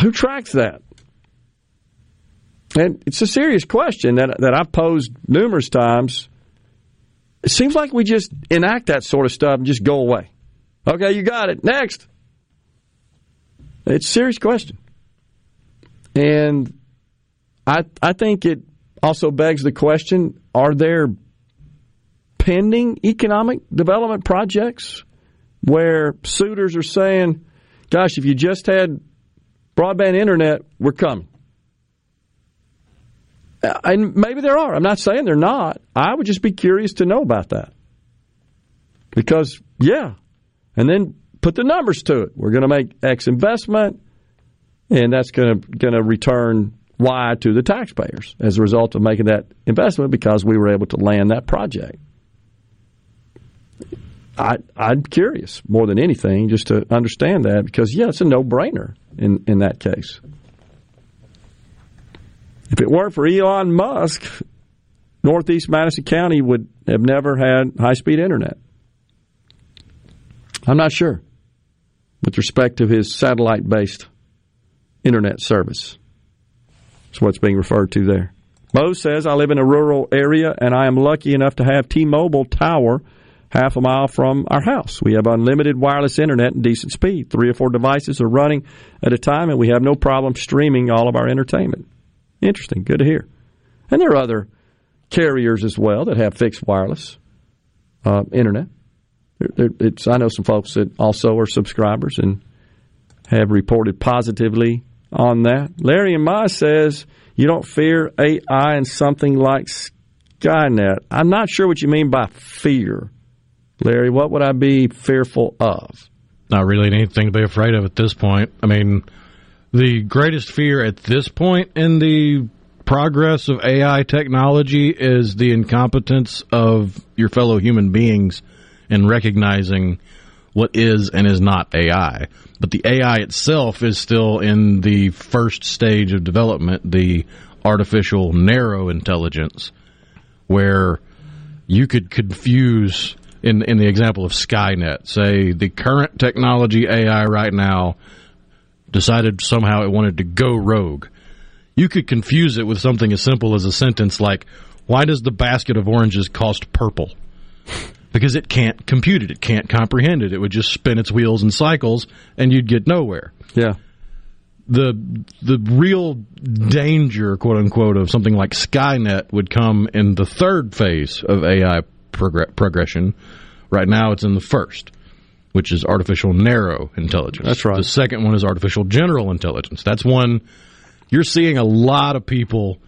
Who tracks that? And it's a serious question that I've posed numerous times. It seems like we just enact that sort of stuff and just go away. Okay, you got it. Next. It's a serious question. And I think it also begs the question, are there pending economic development projects where suitors are saying, gosh, if you just had broadband internet, we're coming? And maybe there are. I'm not saying they're not. I would just be curious to know about that. Because, yeah, and then put the numbers to it. We're going to make X investment, and that's going to return Y to the taxpayers as a result of making that investment because we were able to land that project. I'm curious more than anything just to understand that because, yeah, it's a no-brainer in that case. If it weren't for Elon Musk, Northeast Madison County would have never had high-speed internet. I'm not sure with respect to his satellite-based internet service. That's what's being referred to there. Bo says, I live in a rural area, and I am lucky enough to have T-Mobile Tower half a mile from our house. We have unlimited wireless internet and decent speed. 3 or 4 devices are running at a time, and we have no problem streaming all of our entertainment. Interesting. Good to hear. And there are other carriers as well that have fixed wireless internet. I know some folks that also are subscribers and have reported positively on that. Larry and Mai says, you don't fear AI and something like Skynet. I'm not sure what you mean by fear. Larry, what would I be fearful of? Not really anything to be afraid of at this point. I mean, the greatest fear at this point in the progress of AI technology is the incompetence of your fellow human beings in recognizing what is and is not AI. But the AI itself is still in the first stage of development, the artificial narrow intelligence, where you could confuse in the example of Skynet, say the current technology AI right now decided somehow it wanted to go rogue, you could confuse it with something as simple as a sentence like, why does the basket of oranges cost purple? Because it can't compute it. It can't comprehend it. It would just spin its wheels in cycles, and you'd get nowhere. Yeah. The real danger, quote-unquote, of something like Skynet would come in the third phase of AI progression. Right now it's in the first, which is artificial narrow intelligence. That's right. The second one is artificial general intelligence. That's one you're seeing a lot of people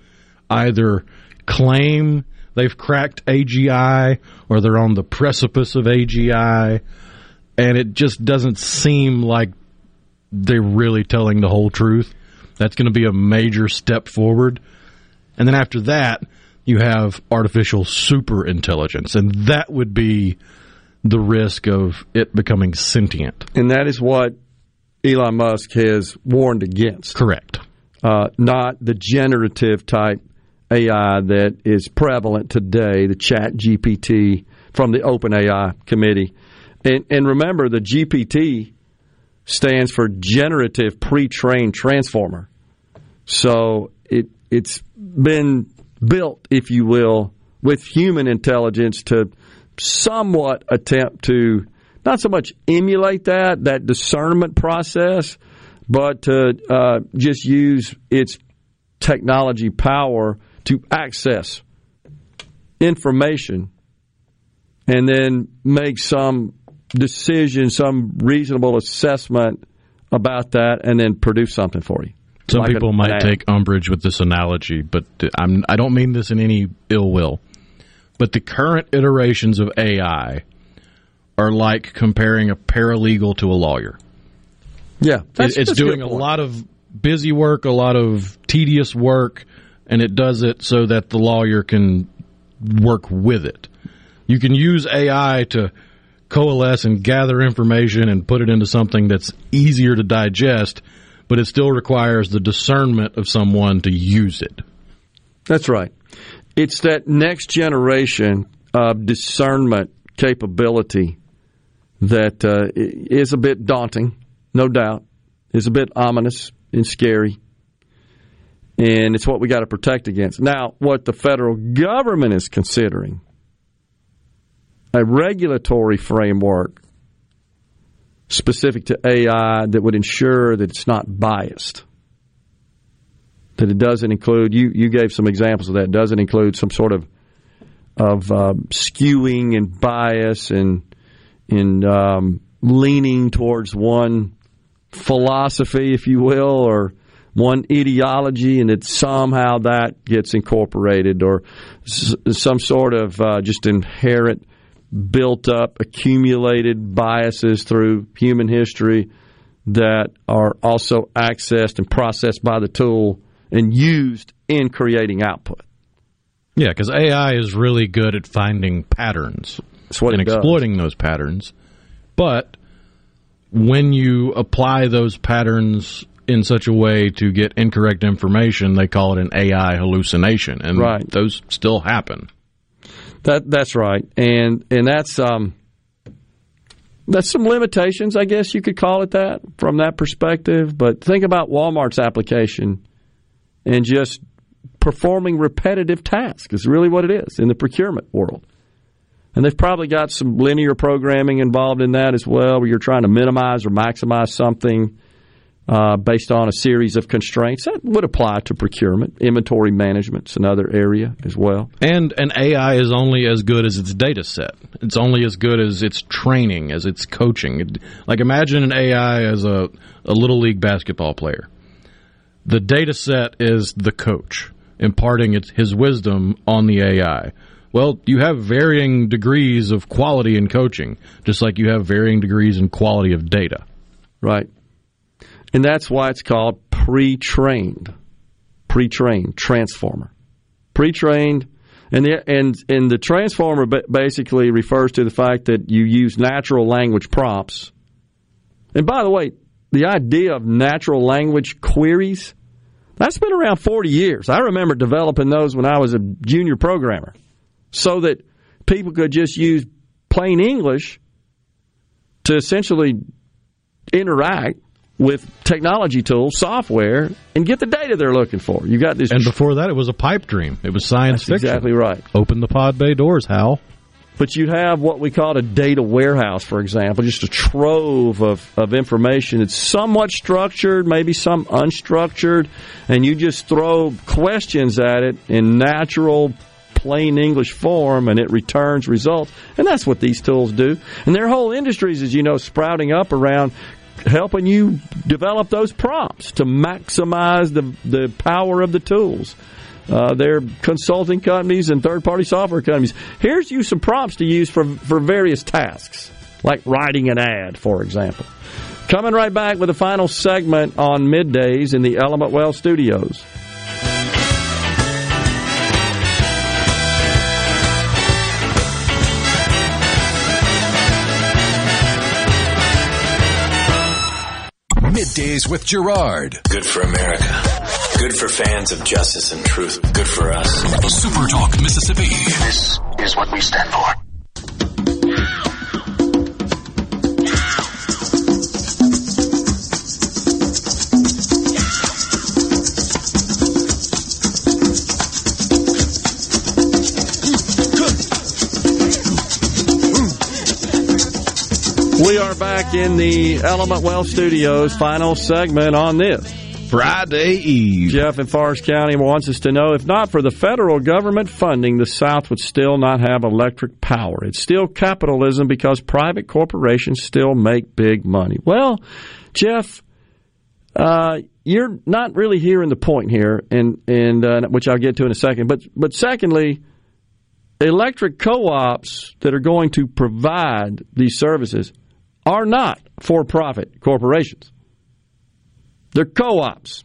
either claim they've cracked AGI or they're on the precipice of AGI, and it just doesn't seem like they're really telling the whole truth. That's going to be a major step forward. And then after that, you have artificial super intelligence, and that would be the risk of it becoming sentient. And that is what Elon Musk has warned against. Correct. Not the generative type AI that is prevalent today, the ChatGPT from the OpenAI committee. And remember, the GPT stands for Generative Pre-Trained Transformer. So it's been built, if you will, with human intelligence to somewhat attempt to not so much emulate that discernment process, but to just use its technology power to access information and then make some decision, some reasonable assessment about that, and then produce something for you. Some people might take umbrage with this analogy, but I don't mean this in any ill will. But the current iterations of AI are like comparing a paralegal to a lawyer. Yeah. It's doing a lot of busy work, a lot of tedious work, and it does it so that the lawyer can work with it. You can use AI to coalesce and gather information and put it into something that's easier to digest, but it still requires the discernment of someone to use it. That's right. It's that next generation of discernment capability that is a bit daunting, no doubt. It's a bit ominous and scary. And it's what we got to protect against. Now, what the federal government is considering a regulatory framework specific to AI that would ensure that it's not biased, that it doesn't include, you gave some examples of that, it doesn't include some sort of skewing and bias and leaning towards one philosophy, if you will, or one ideology, and that somehow that gets incorporated, or some sort of just inherent, built-up, accumulated biases through human history that are also accessed and processed by the tool and used in creating output. Yeah, because AI is really good at finding patterns and exploiting those patterns. But when you apply those patterns in such a way to get incorrect information, they call it an AI hallucination, and right. Those still happen. That's right, and that's some limitations, I guess you could call it that, from that perspective. But think about Walmart's application and just performing repetitive tasks is really what it is in the procurement world. And they've probably got some linear programming involved in that as well, where you're trying to minimize or maximize something based on a series of constraints. That would apply to procurement. Inventory management's another area as well. And an AI is only as good as its data set. It's only as good as its training, as its coaching. Like, imagine an AI as a little league basketball player. The data set is the coach imparting his wisdom on the AI. Well, you have varying degrees of quality in coaching, just like you have varying degrees in quality of data. Right. And that's why it's called pre-trained transformer. Pre-trained, and the transformer basically refers to the fact that you use natural language prompts. And by the way, the idea of natural language queries, that's been around 40 years. I remember developing those when I was a junior programmer so that people could just use plain English to essentially interact with technology tools, software, and get the data they're looking for. You got this. And before that, it was a pipe dream. It was science fiction. Exactly right. Open the pod bay doors, Hal. But you'd have what we call a data warehouse, for example, just a trove of information. It's somewhat structured, maybe some unstructured, and you just throw questions at it in natural, plain English form, and it returns results. And that's what these tools do. And their whole industries, as you know, sprouting up around helping you develop those prompts to maximize the power of the tools. They're consulting companies and third-party software companies. Here's you some prompts to use for various tasks, like writing an ad, for example. Coming right back with the final segment on Middays in the Element Wealth Studios. Middays with Gerard. Good for America. Good for fans of justice and truth. Good for us. Super Talk Mississippi. This is what we stand for. We are back in the Element Wealth Studios, final segment on this Friday Eve. Jeff in Forest County wants us to know, if not for the federal government funding, the South would still not have electric power. It's still capitalism because private corporations still make big money. Well, Jeff, you're not really hearing the point here, and which I'll get to in a second. But secondly, electric co-ops that are going to provide these services are not for-profit corporations. They're co-ops.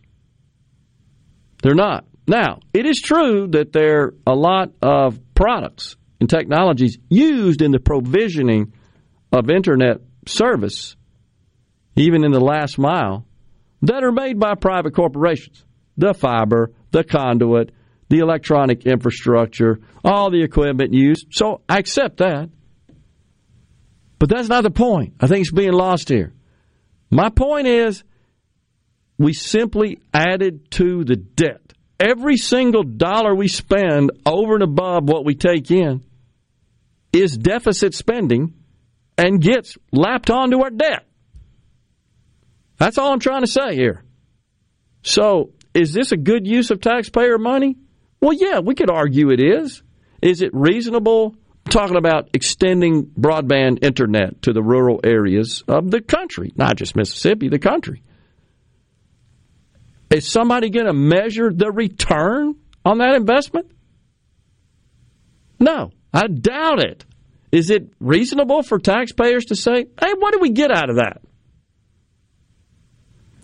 They're not. Now, it is true that there are a lot of products and technologies used in the provisioning of Internet service, even in the last mile, that are made by private corporations. The fiber, the conduit, the electronic infrastructure, all the equipment used. So I accept that. But that's not the point. I think it's being lost here. My point is, we simply added to the debt. Every single dollar we spend over and above what we take in is deficit spending and gets lapped onto our debt. That's all I'm trying to say here. So, is this a good use of taxpayer money? Well, yeah, we could argue it is. Is it reasonable? Talking about extending broadband internet to the rural areas of the country, not just Mississippi, the country. Is somebody going to measure the return on that investment? No, I doubt it. Is it reasonable for taxpayers to say, hey, what do we get out of that?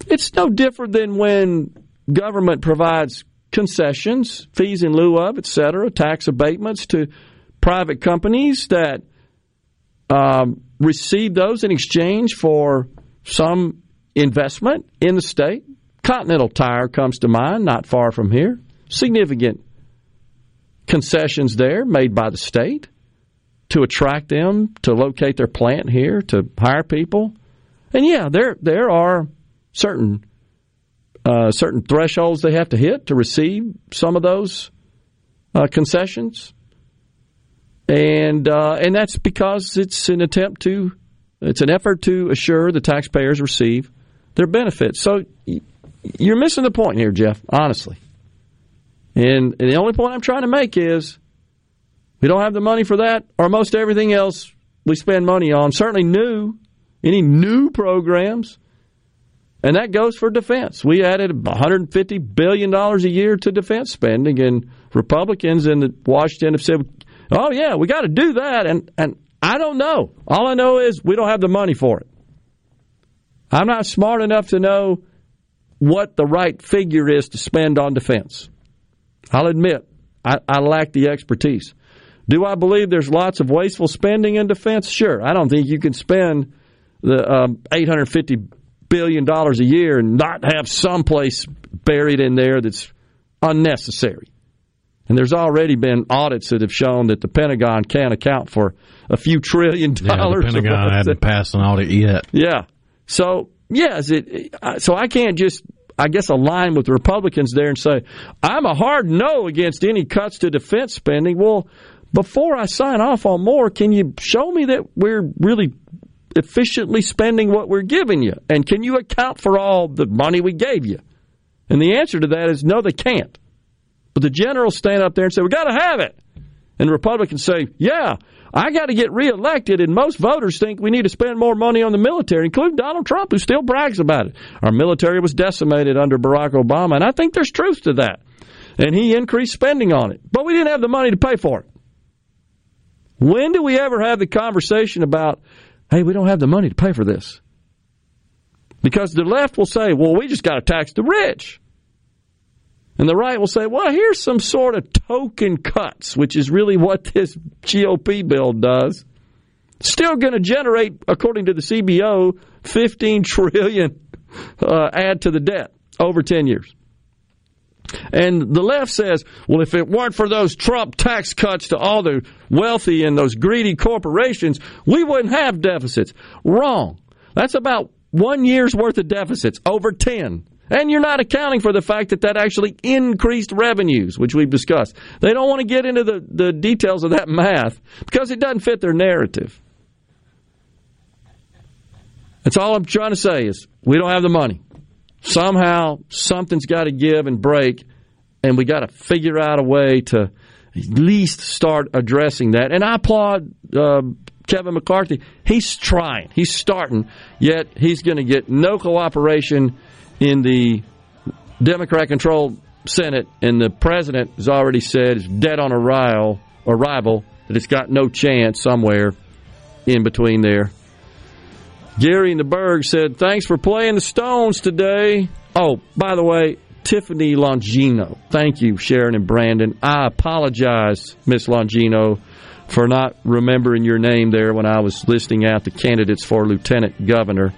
It's no different than when government provides concessions, fees in lieu of, et cetera, tax abatements to private companies that receive those in exchange for some investment in the state. Continental Tire comes to mind, not far from here. Significant concessions there made by the state to attract them, to locate their plant here, to hire people. And yeah, there are certain thresholds they have to hit to receive some of those concessions. And that's because it's an effort to assure the taxpayers receive their benefits. So you're missing the point here, Jeff, honestly. And the only point I'm trying to make is we don't have the money for that or most everything else we spend money on, certainly any new programs. And that goes for defense. We added $150 billion a year to defense spending, and Republicans in Washington have said, oh, yeah, we got to do that, and I don't know. All I know is we don't have the money for it. I'm not smart enough to know what the right figure is to spend on defense. I'll admit, I lack the expertise. Do I believe there's lots of wasteful spending in defense? Sure. I don't think you can spend the $850 billion a year and not have someplace buried in there that's unnecessary. And there's already been audits that have shown that the Pentagon can't account for a few $1 trillion. Yeah, the Pentagon hasn't passed an audit yet. Yeah. So, yes, so I can't just, I guess, align with the Republicans there and say, I'm a hard no against any cuts to defense spending. Well, before I sign off on more, can you show me that we're really efficiently spending what we're giving you? And can you account for all the money we gave you? And the answer to that is no, they can't. But the generals stand up there and say, we got to have it. And Republicans say, yeah, I got to get reelected. And most voters think we need to spend more money on the military, including Donald Trump, who still brags about it. Our military was decimated under Barack Obama. And I think there's truth to that. And he increased spending on it. But we didn't have the money to pay for it. When do we ever have the conversation about, hey, we don't have the money to pay for this? Because the left will say, well, we just got to tax the rich. And the right will say, well, here's some sort of token cuts, which is really what this GOP bill does. Still going to generate, according to the CBO, $15 trillion add to the debt over 10 years. And the left says, well, if it weren't for those Trump tax cuts to all the wealthy and those greedy corporations, we wouldn't have deficits. Wrong. That's about 1 year's worth of deficits over 10. And you're not accounting for the fact that that actually increased revenues, which we've discussed. They don't want to get into the details of that math because it doesn't fit their narrative. That's all I'm trying to say is we don't have the money. Somehow, something's got to give and break, and we got to figure out a way to at least start addressing that. And I applaud Kevin McCarthy. He's trying. He's starting, yet he's going to get no cooperation in the Democrat-controlled Senate, and the president has already said is dead on arrival, that it's got no chance somewhere in between there. Gary in the Berg said, thanks for playing the Stones today. Oh, by the way, Tiffany Longino. Thank you, Sharon and Brandon. I apologize, Miss Longino, for not remembering your name there when I was listing out the candidates for lieutenant governor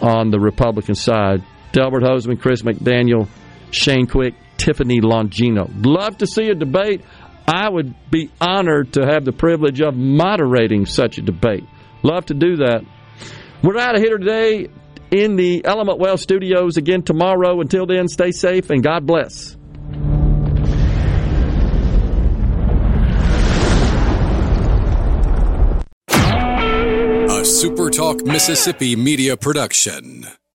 on the Republican side. Delbert Hoseman, Chris McDaniel, Shane Quick, Tiffany Longino. Love to see a debate. I would be honored to have the privilege of moderating such a debate. Love to do that. We're out of here today in the Element Wealth Studios again tomorrow. Until then, stay safe and God bless. A Super Talk Mississippi media production.